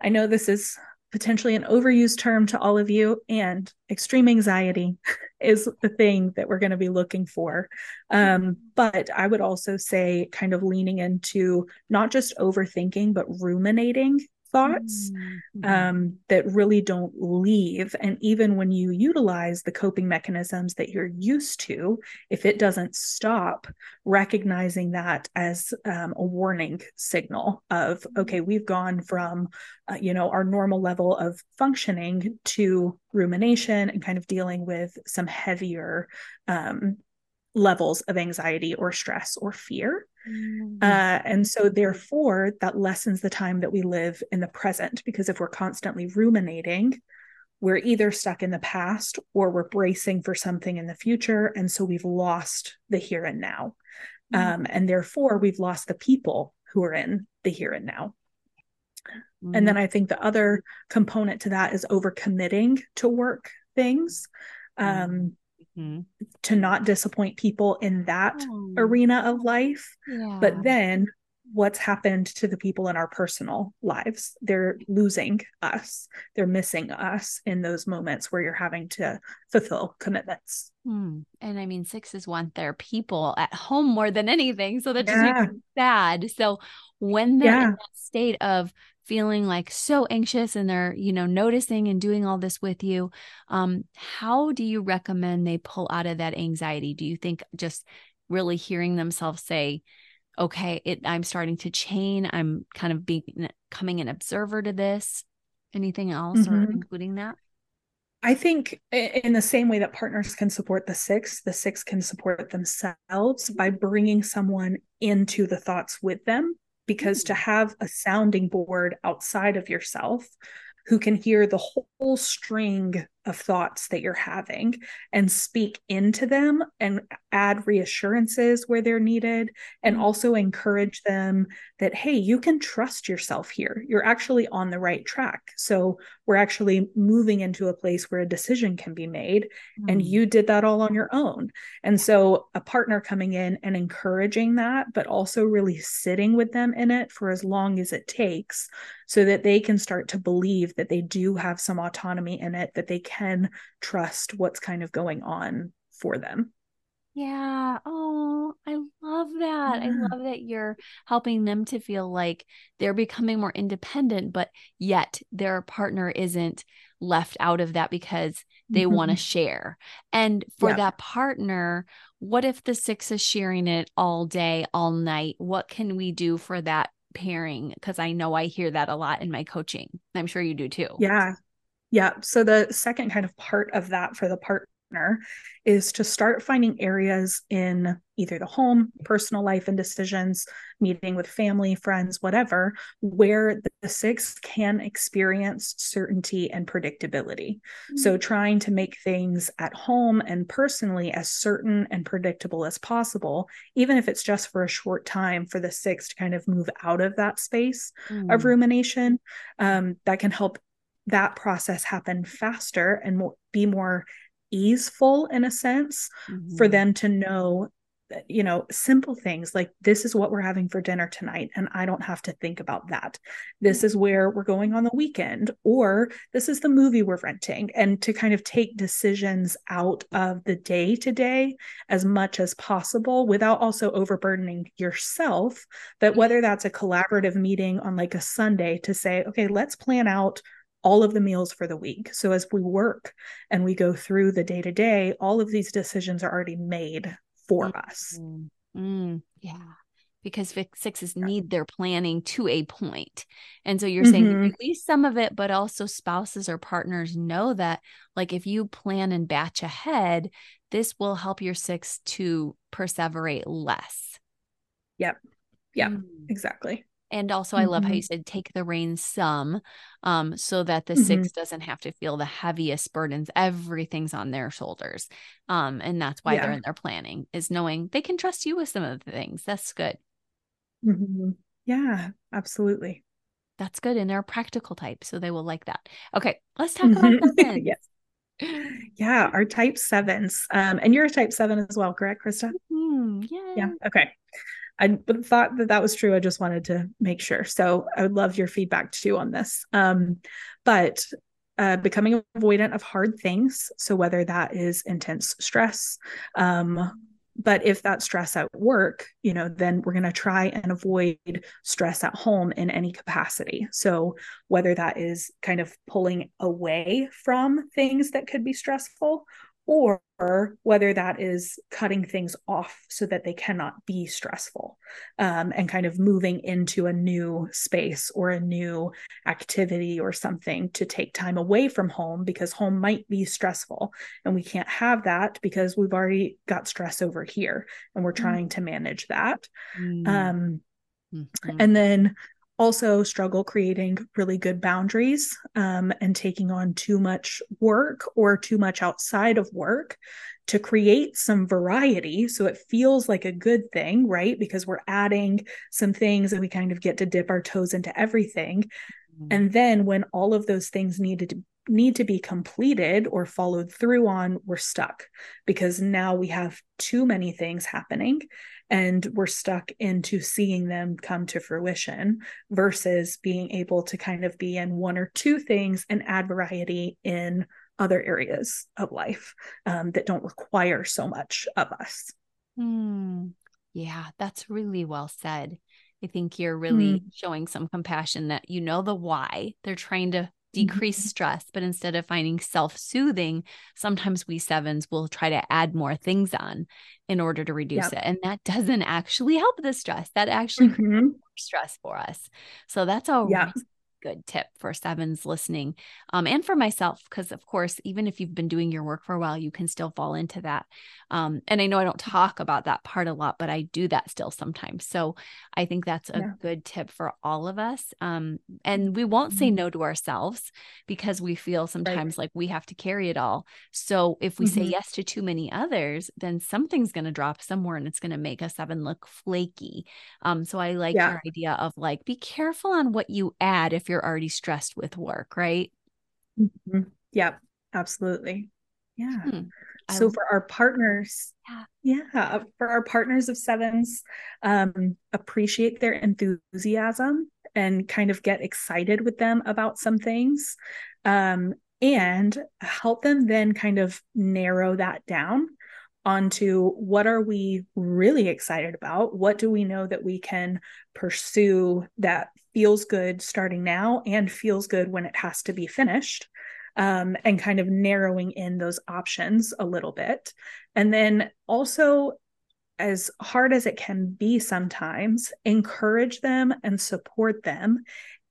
I know this is potentially an overused term to all of you, and extreme anxiety is the thing that we're going to be looking for. Um, but I would also say kind of leaning into not just overthinking, but ruminating thoughts mm-hmm. um, that really don't leave. And even when you utilize the coping mechanisms that you're used to, if it doesn't stop, recognizing that as um, a warning signal of, okay, we've gone from, uh, you know, our normal level of functioning to rumination and kind of dealing with some heavier um, levels of anxiety or stress or fear. Uh, and so therefore that lessens the time that we live in the present, because if we're constantly ruminating, we're either stuck in the past or we're bracing for something in the future. And so we've lost the here and now. Um, and therefore we've lost the people who are in the here and now. Mm. And then I think the other component to that is overcommitting to work things. Um, mm. Mm-hmm. to not disappoint people in that oh. arena of life. Yeah. But then what's happened to the people in our personal lives? They're losing us. They're missing us in those moments where you're having to fulfill commitments. Mm. And I mean, sixes want their people at home more than anything. So that just yeah. makes them sad. So when they're yeah. in that state of feeling like so anxious and they're, you know, noticing and doing all this with you, um, how do you recommend they pull out of that anxiety? Do you think just really hearing themselves say, okay, it, I'm starting to chain, I'm kind of being, becoming an observer to this, anything else mm-hmm. or including that? I think in the same way that partners can support the six, the six can support themselves by bringing someone into the thoughts with them, because to have a sounding board outside of yourself who can hear the whole string of thoughts that you're having and speak into them and add reassurances where they're needed, and also encourage them that, hey, you can trust yourself here. You're actually on the right track. So we're actually moving into a place where a decision can be made, mm-hmm. and you did that all on your own. And so a partner coming in and encouraging that, but also really sitting with them in it for as long as it takes, so that they can start to believe that they do have some autonomy in it, that they can can trust what's kind of going on for them. Yeah. Oh, I love that. Yeah. I love that you're helping them to feel like they're becoming more independent, but yet their partner isn't left out of that because they mm-hmm. want to share. And for yeah. that partner, what if the six is sharing it all day, all night? What can we do for that pairing? Because I know I hear that a lot in my coaching. I'm sure you do too. Yeah. Yeah. So the second kind of part of that for the partner is to start finding areas in either the home, personal life and decisions, meeting with family, friends, whatever, where the six can experience certainty and predictability. Mm-hmm. So trying to make things at home and personally as certain and predictable as possible, even if it's just for a short time for the six to kind of move out of that space mm-hmm. of rumination, um, that can help that process happen faster and more, be more easeful in a sense mm-hmm. for them to know, you know, simple things like, this is what we're having for dinner tonight, and I don't have to think about that. This is where we're going on the weekend, or this is the movie we're renting, and to kind of take decisions out of the day to day as much as possible without also overburdening yourself. But whether that's a collaborative meeting on like a Sunday to say, okay, let's plan out all of the meals for the week. So as we work and we go through the day to day, all of these decisions are already made for mm-hmm. us. Mm-hmm. Yeah. Because sixes yeah. need their planning to a point. And so you're mm-hmm. saying release some of it, but also spouses or partners know that, like, if you plan and batch ahead, this will help your six to perseverate less. Yep. Yeah, mm-hmm. exactly. And also I love mm-hmm. how you said, take the reins some, um, so that the mm-hmm. six doesn't have to feel the heaviest burdens. Everything's on their shoulders. Um, and that's why yeah. they're in their planning, is knowing they can trust you with some of the things. That's good. Mm-hmm. Yeah, absolutely. That's good. And they're a practical type, so they will like that. Okay. Let's talk about that. Yes. Yeah. Our type sevens, um, and you're a type seven as well, correct, Krista? Mm-hmm. Yeah. Yeah. Okay. I thought that that was true. I just wanted to make sure. So I would love your feedback too on this. Um, but uh, becoming avoidant of hard things. So whether that is intense stress, um, but if that's stress at work, you know, then we're going to try and avoid stress at home in any capacity. So whether that is kind of pulling away from things that could be stressful, or whether that is cutting things off so that they cannot be stressful, um, and kind of moving into a new space or a new activity or something to take time away from home, because home might be stressful and we can't have that because we've already got stress over here and we're trying to manage that. Mm-hmm. Um, mm-hmm. And then also struggle creating really good boundaries, um, and taking on too much work or too much outside of work to create some variety. So it feels like a good thing, right? Because we're adding some things and we kind of get to dip our toes into everything. Mm-hmm. And then when all of those things needed to need to be completed or followed through on, we're stuck because now we have too many things happening and we're stuck into seeing them come to fruition versus being able to kind of be in one or two things and add variety in other areas of life, um, that don't require so much of us. Mm, yeah, that's really well said. I think you're really mm. showing some compassion that, you know, the why they're trying to decrease mm-hmm. stress, but instead of finding self-soothing, sometimes we sevens will try to add more things on in order to reduce yep. it. And that doesn't actually help the stress. That actually mm-hmm. creates more stress for us. So that's a yep. really good tip for sevens listening. Um, and for myself, because of course, even if you've been doing your work for a while, you can still fall into that. Um, and I know I don't talk about that part a lot, but I do that still sometimes. So I think that's a yeah. good tip for all of us. Um, and we won't mm-hmm. say no to ourselves because we feel sometimes right. like we have to carry it all. So if we mm-hmm. say yes to too many others, then something's going to drop somewhere and it's going to make a seven look flaky. Um, so I like yeah. your idea of like, be careful on what you add if you're already stressed with work, right? Mm-hmm. Yep, absolutely. Yeah. Hmm. So love- for our partners, yeah. yeah, for our partners of sevens, um, appreciate their enthusiasm and kind of get excited with them about some things, um, and help them then kind of narrow that down onto what are we really excited about? What do we know that we can pursue that feels good starting now and feels good when it has to be finished? Um, and kind of narrowing in those options a little bit. And then also, as hard as it can be sometimes, encourage them and support them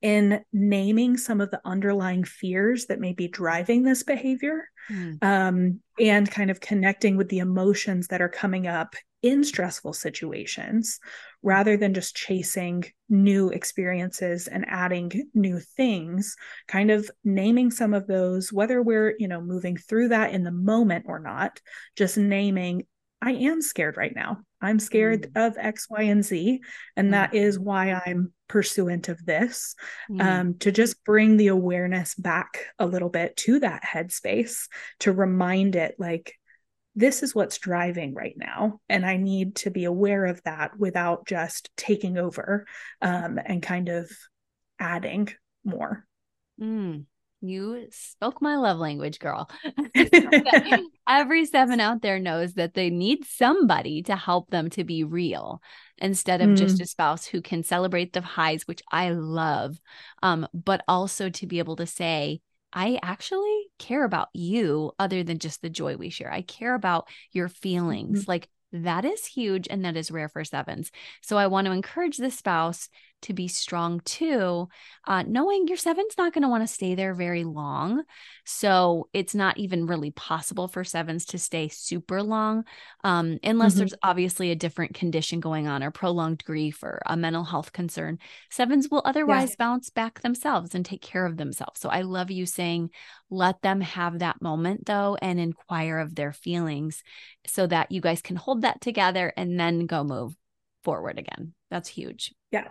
in naming some of the underlying fears that may be driving this behavior, mm. um, and kind of connecting with the emotions that are coming up in stressful situations, rather than just chasing new experiences and adding new things, kind of naming some of those, whether we're, you know, moving through that in the moment or not, just naming, I am scared right now. I'm scared mm. of X, Y, and Z. And mm. that is why I'm pursuant of this, mm. um, to just bring the awareness back a little bit to that headspace, to remind it like, this is what's driving right now. And I need to be aware of that without just taking over, um, and kind of adding more. Mm. You spoke my love language, girl. Every seven out there knows that they need somebody to help them to be real instead of mm. just a spouse who can celebrate the highs, which I love, um, but also to be able to say, I actually care about you other than just the joy we share. I care about your feelings. Mm-hmm. Like, that is huge. And that is rare for sevens. So I want to encourage the spouse to be strong too, uh, knowing your seven's not going to want to stay there very long. So it's not even really possible for sevens to stay super long, um, unless mm-hmm. there's obviously a different condition going on or prolonged grief or a mental health concern. Sevens will otherwise yeah. bounce back themselves and take care of themselves. So I love you saying, let them have that moment though, and inquire of their feelings so that you guys can hold that together and then go move forward again. That's huge. Yeah.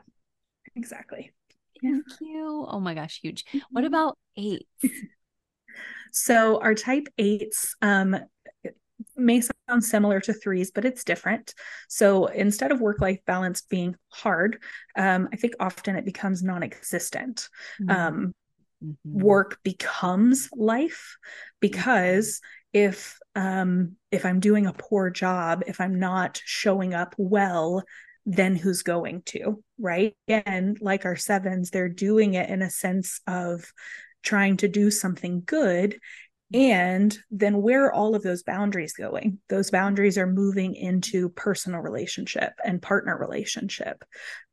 Exactly. Thank yeah. you. Oh my gosh, huge. What about eights? So our type eights um, may sound similar to threes, but it's different. So instead of work-life balance being hard, um, I think often it becomes non-existent. Mm-hmm. Um, mm-hmm. Work becomes life, because if um, if I'm doing a poor job, if I'm not showing up well, then who's going to, right? And like our sevens, they're doing it in a sense of trying to do something good. And then where are all of those boundaries going? Those boundaries are moving into personal relationship and partner relationship.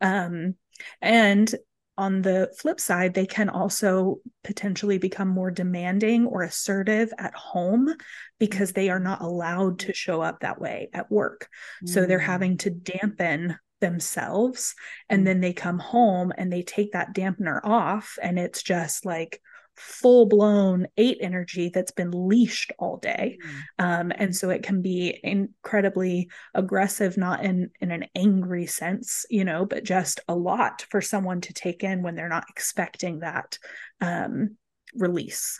Um, and on the flip side, they can also potentially become more demanding or assertive at home because they are not allowed to show up that way at work. Mm. So they're having to dampen themselves, and then they come home and they take that dampener off, and it's just like full blown eight energy that's been leashed all day. Um, and so it can be incredibly aggressive, not in, in an angry sense, you know, but just a lot for someone to take in when they're not expecting that, um, release.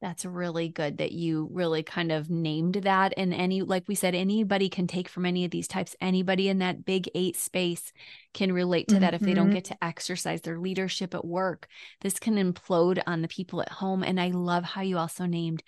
That's really good that you really kind of named that. And any, like we said, anybody can take from any of these types. Anybody in that big eight space can relate to that. Mm-hmm. If they don't get to exercise their leadership at work, this can implode on the people at home. And I love how you also named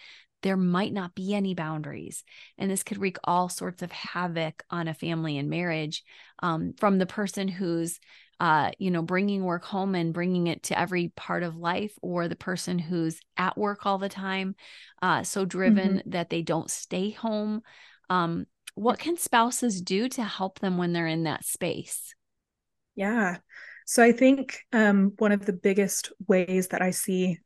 there might not be any boundaries. And this could wreak all sorts of havoc on a family and marriage, um, from the person who's, uh, you know, bringing work home and bringing it to every part of life, or the person who's at work all the time, uh, so driven mm-hmm. that they don't stay home. Um, what can spouses do to help them when they're in that space? Yeah. So I think um, one of the biggest ways that I see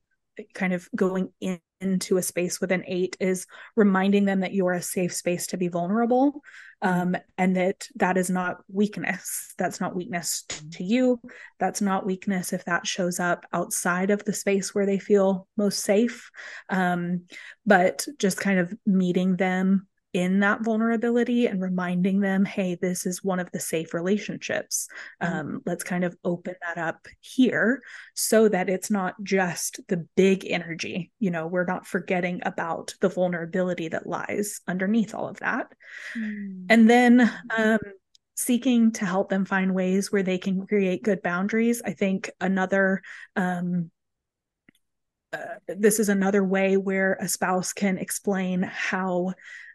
kind of going in, into a space with an eight is reminding them that you are a safe space to be vulnerable, um, and that that is not weakness. That's not weakness t- to you. That's not weakness if that shows up outside of the space where they feel most safe, um, but just kind of meeting them in that vulnerability and reminding them, hey, this is one of the safe relationships. Mm-hmm. Um, let's kind of open that up here so that it's not just the big energy. You know, we're not forgetting about the vulnerability that lies underneath all of that. Mm-hmm. And then um, seeking to help them find ways where they can create good boundaries. I think another um uh, this is another way where a spouse can explain how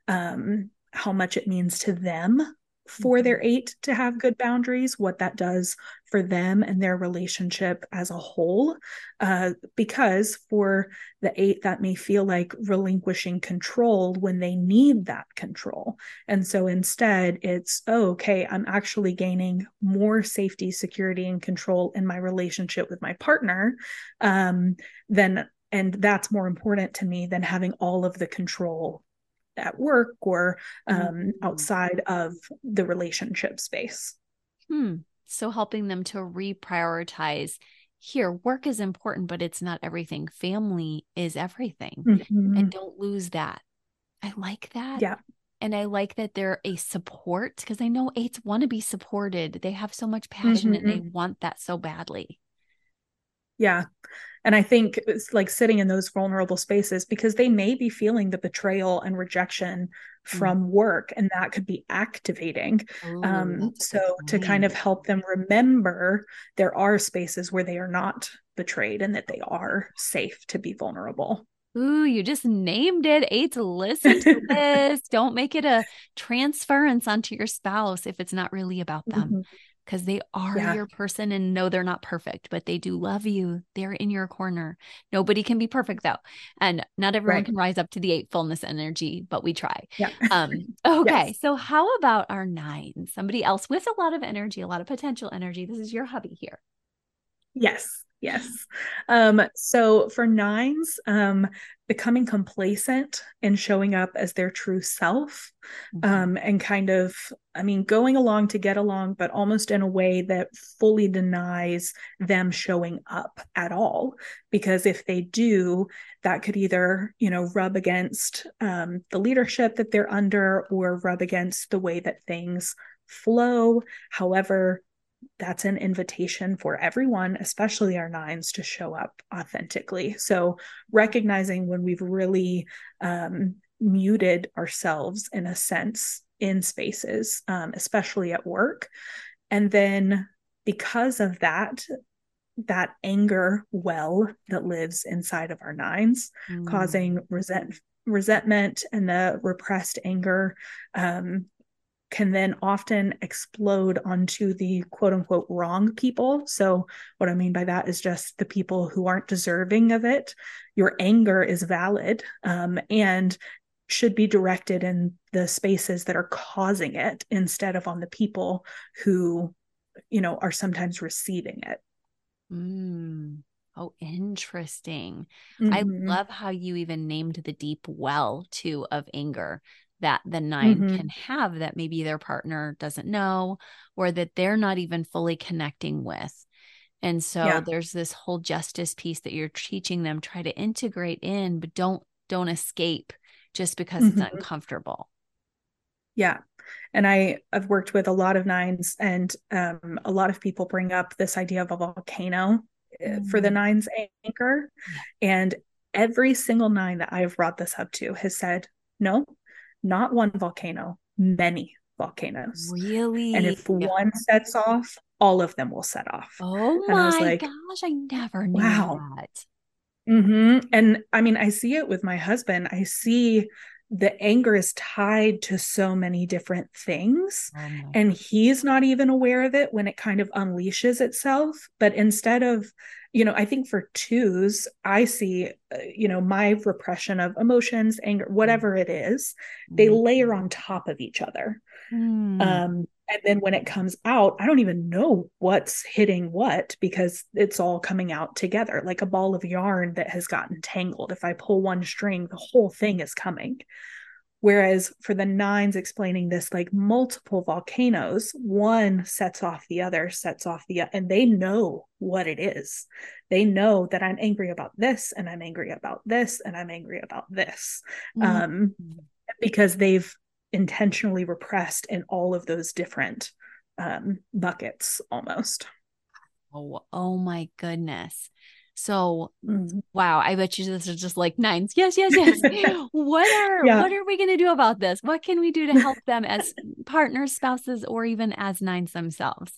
um, how much it means to them for their eight to have good boundaries, what that does for them and their relationship as a whole. Uh, because for the eight, that may feel like relinquishing control when they need that control. And so instead it's, oh, okay, I'm actually gaining more safety, security, and control in my relationship with my partner, um, than, and that's more important to me than having all of the control at work or um, mm-hmm. outside of the relationship space. Hmm. So helping them to reprioritize here. Work is important, but it's not everything. Family is everything. Mm-hmm. And don't lose that. I like that. Yeah. And I like that they're a support, because I know eights want to be supported. They have so much passion mm-hmm. and they want that so badly. Yeah. And I think it's like sitting in those vulnerable spaces, because they may be feeling the betrayal and rejection from mm. work, and that could be activating. Ooh, um, so to kind of help them remember there are spaces where they are not betrayed and that they are safe to be vulnerable. Ooh, you just named it. Eights, listen to this. Don't make it a transference onto your spouse if it's not really about them. Mm-hmm. Because they are yeah. your person, and no, they're not perfect, but they do love you. They're in your corner. Nobody can be perfect though. And not everyone right. can rise up to the eight fullness energy, but we try. Yeah. Um, okay. Yes. So how about our nine? Somebody else with a lot of energy, a lot of potential energy. This is your hubby here. Yes. Yes. Um, so for nines, um, becoming complacent and showing up as their true self, um, and kind of, I mean, going along to get along, but almost in a way that fully denies them showing up at all. Because if they do, that could either, you know, rub against um, the leadership that they're under, or rub against the way that things flow. However, that's an invitation for everyone, especially our nines, to show up authentically. So recognizing when we've really um, muted ourselves in a sense in spaces, um, especially at work. And then because of that, that anger well that lives inside of our nines, mm. causing resent- resentment and the repressed anger, um, can then often explode onto the quote unquote wrong people. So what I mean by that is just the people who aren't deserving of it. Your anger is valid, um, and should be directed in the spaces that are causing it, instead of on the people who, you know, are sometimes receiving it. Mm. Oh, interesting. Mm-hmm. I love how you even named the deep well too of anger that the nine mm-hmm. can have, that maybe their partner doesn't know, or that they're not even fully connecting with. And so yeah. there's this whole justice piece that you're teaching them, try to integrate in, but don't, don't escape just because mm-hmm. it's uncomfortable. Yeah. And I, I've worked with a lot of nines, and um, a lot of people bring up this idea of a volcano mm-hmm. for the nine's anchor. And every single nine that I've brought this up to has said, no, not one volcano, many volcanoes. Really? And if yeah. one sets off, all of them will set off. Oh my I was like, gosh, I never knew wow. that. Mm-hmm. And I mean, I see it with my husband. I see the anger is tied to so many different things, oh and he's not even aware of it when it kind of unleashes itself. But instead of, you know, I think for twos, I see, uh, you know, my repression of emotions, anger, whatever it is, they mm. layer on top of each other. Mm. Um, and then when it comes out, I don't even know what's hitting what, because it's all coming out together like a ball of yarn that has gotten tangled. If I pull one string, the whole thing is coming. Whereas for the nines, explaining this like multiple volcanoes, one sets off the other, sets off the other, and they know what it is. They know that I'm angry about this, and I'm angry about this, and I'm angry about this, mm-hmm. um, because they've intentionally repressed in all of those different um, buckets almost. Oh, oh my goodness. So, mm-hmm. wow, I bet you this is just like nines. Yes, yes, yes. What are, yeah. what are we going to do about this? What can we do to help them as partners, spouses, or even as nines themselves?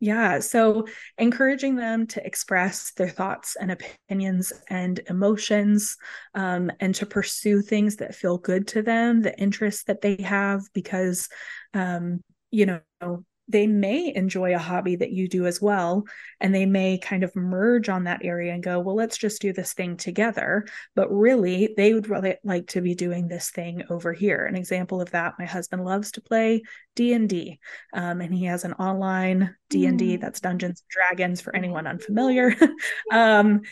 Yeah. So encouraging them to express their thoughts and opinions and emotions, um, and to pursue things that feel good to them, the interests that they have, because, um, you know, they may enjoy a hobby that you do as well, and they may kind of merge on that area and go, well, let's just do this thing together. But really, they would really like to be doing this thing over here. An example of that, my husband loves to play D and D, um, and he has an online D and D, that's Dungeons and Dragons for anyone unfamiliar. um,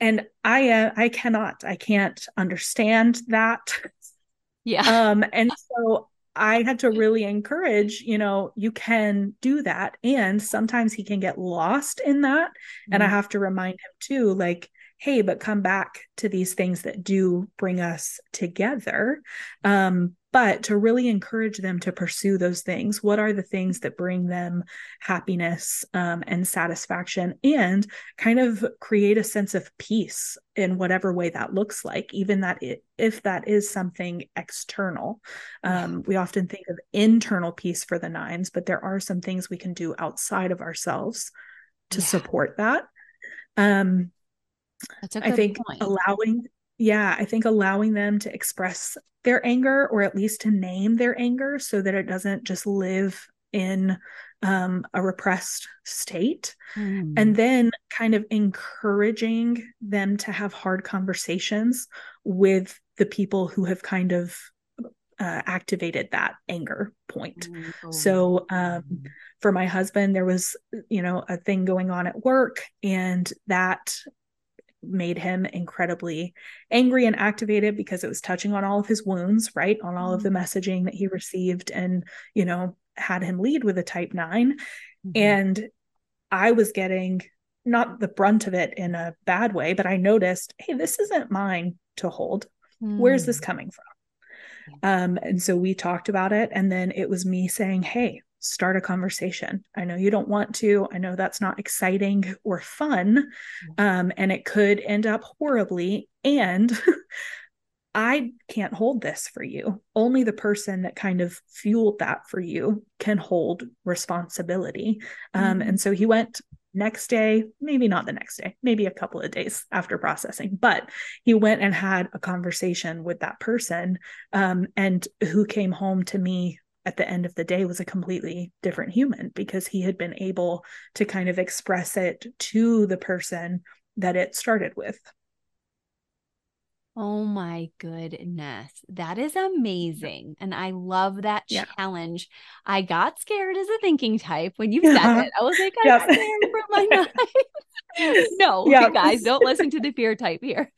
and I, uh, I cannot, I can't understand that. Yeah. Um, and so I had to really encourage, you know, you can do that. And sometimes he can get lost in that. Mm-hmm. And I have to remind him too, like, hey, but come back to these things that do bring us together. Um, but to really encourage them to pursue those things. What are the things that bring them happiness, um, and satisfaction, and kind of create a sense of peace in whatever way that looks like, even that it, if that is something external. Um, we often think of internal peace for the nines, but there are some things we can do outside of ourselves to yeah. support that. Um, That's a good I think point. allowing Yeah, I think allowing them to express their anger, or at least to name their anger, so that it doesn't just live in um, a repressed state. Mm. And then kind of encouraging them to have hard conversations with the people who have kind of Uh, activated that anger point. Mm-hmm. So um, for my husband, there was, you know, a thing going on at work, and that made him incredibly angry and activated, because it was touching on all of his wounds, right? On all of the messaging that he received, and, you know, had him lead with a type nine. Mm-hmm. And I was getting not the brunt of it in a bad way, but I noticed, hey, this isn't mine to hold. Mm. Where's this coming from? Um, and so we talked about it, and then it was me saying, hey, start a conversation. I know you don't want to, I know that's not exciting or fun. Um, and it could end up horribly. And I can't hold this for you. Only the person that kind of fueled that for you can hold responsibility. Um, mm-hmm. and so he went next day, maybe not the next day, maybe a couple of days after processing, but he went and had a conversation with that person. Um, and who came home to me at the end of the day was a completely different human, because he had been able to kind of express it to the person that it started with. Oh my goodness. That is amazing. And I love that yeah. challenge. I got scared as a thinking type when you said yeah. it. I was like, I yeah. got scared from my nine. No, yeah. you guys, don't listen to the fear type here.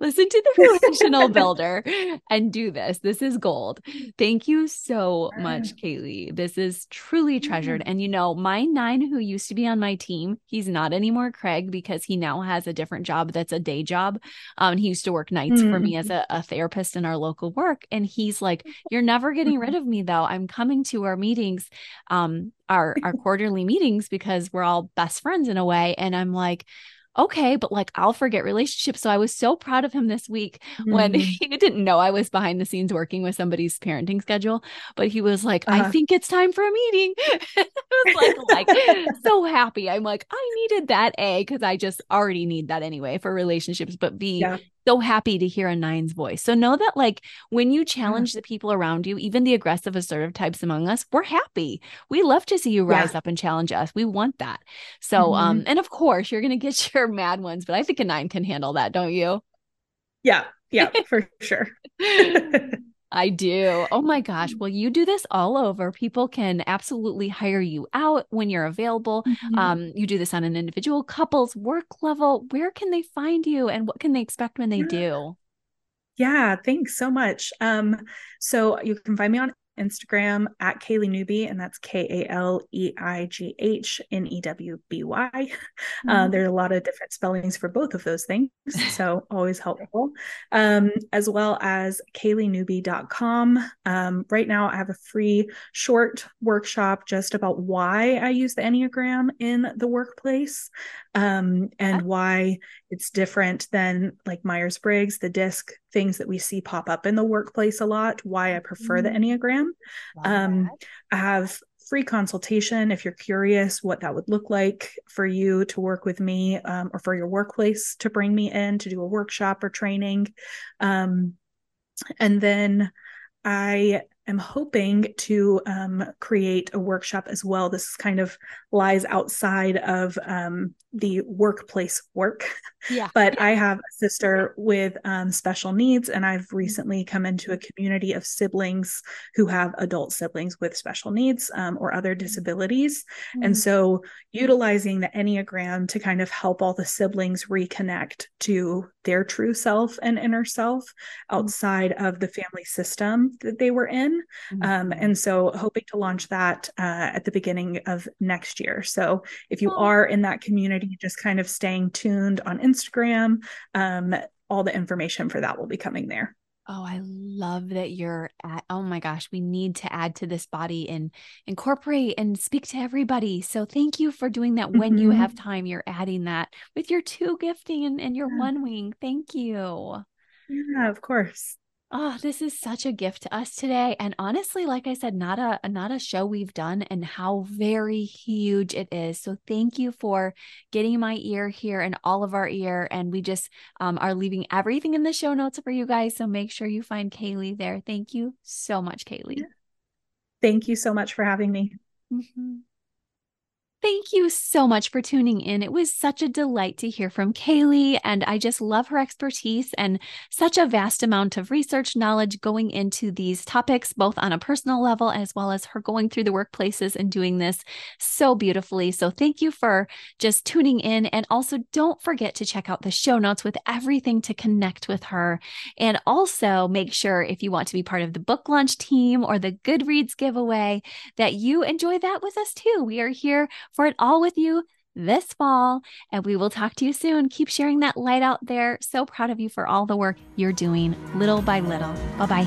Listen to the relational builder and do this. This is gold. Thank you so much, Kaleigh. This is truly treasured. Mm-hmm. And you know, my nine who used to be on my team, he's not anymore, Craig, because he now has a different job that's a day job. Um, he used to work nights. For me as a, a therapist in our local work. And he's like, you're never getting rid of me though. I'm coming to our meetings, um, our, our quarterly meetings, because we're all best friends in a way. And I'm like, okay, but like, I'll forget relationships. So I was so proud of him this week mm-hmm. when he didn't know I was behind the scenes working with somebody's parenting schedule, but he was like, uh-huh. I think it's time for a meeting. I was like, like so happy. I'm like, I needed that A, because I just already need that anyway for relationships, but B, yeah. so happy to hear a nine's voice. So know that like when you challenge yeah. the people around you, even the aggressive assertive types among us, we're happy. We love to see you rise yeah. up and challenge us. We want that. So, mm-hmm. um, and of course you're going to get your mad ones, but I think a nine can handle that. Don't you? Yeah. Yeah, for sure. I do. Oh my gosh. Well, you do this all over. People can absolutely hire you out when you're available. Mm-hmm. Um, you do this on an individual, couples, work level. Where can they find you and what can they expect when they yeah. do? Yeah. Thanks so much. Um, so you can find me on Instagram at Kaleigh Newby, and that's K A L E I G H N E W B Y. Mm-hmm. Uh, there are a lot of different spellings for both of those things, so always helpful. Um, as well as Kaleigh Newby dot com. Um, right now I have a free short workshop just about why I use the Enneagram in the workplace, um, and why it's different than like Myers Briggs, the DISC, things that we see pop up in the workplace a lot, why I prefer the Enneagram. Wow. Um, I have free consultation if you're curious what that would look like for you to work with me, um, or for your workplace to bring me in to do a workshop or training. Um, and then I am hoping to um, create a workshop as well. This kind of lies outside of um, the workplace work, yeah. but yeah. I have a sister with um, special needs, and I've recently come into a community of siblings who have adult siblings with special needs um, or other disabilities. Mm-hmm. And so utilizing the Enneagram to kind of help all the siblings reconnect to their true self and inner self outside mm-hmm. of the family system that they were in. Mm-hmm. Um, and so hoping to launch that uh, at the beginning of next year. So if you oh. are in that community, just kind of staying tuned on Instagram, um, all the information for that will be coming there. Oh, I love that you're at, oh my gosh, we need to add to this body and incorporate and speak to everybody. So thank you for doing that. When mm-hmm. you have time, you're adding that with your two gifting and, and your yeah. one wing. Thank you. Yeah, of course. Oh, this is such a gift to us today. And honestly, like I said, not a, not a show we've done, and how very huge it is. So thank you for getting my ear here and all of our ear. And we just um, are leaving everything in the show notes for you guys. So make sure you find Kaleigh there. Thank you so much, Kaleigh. Thank you so much for having me. Mm-hmm. Thank you so much for tuning in. It was such a delight to hear from Kaleigh, and I just love her expertise and such a vast amount of research knowledge going into these topics, both on a personal level as well as her going through the workplaces and doing this so beautifully. So thank you for just tuning in. And also don't forget to check out the show notes with everything to connect with her. And also make sure if you want to be part of the book launch team or the Goodreads giveaway that you enjoy that with us too. We are here for it all with you this fall, and we will talk to you soon. Keep sharing that light out there. So proud of you for all the work you're doing little by little. Bye-bye.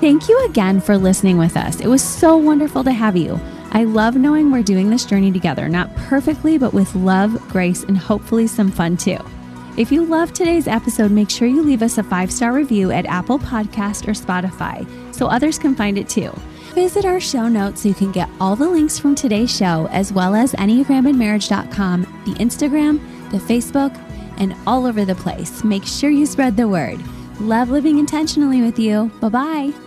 Thank you again for listening with us. It was so wonderful to have you. I love knowing we're doing this journey together, not perfectly, but with love, grace, and hopefully some fun too. If you loved today's episode, make sure you leave us a five-star review at Apple Podcast or Spotify so others can find it too. Visit our show notes so you can get all the links from today's show, as well as enneagram and marriage dot com, the Instagram, the Facebook, and all over the place. Make sure you spread the word. Love living intentionally with you. Bye-bye.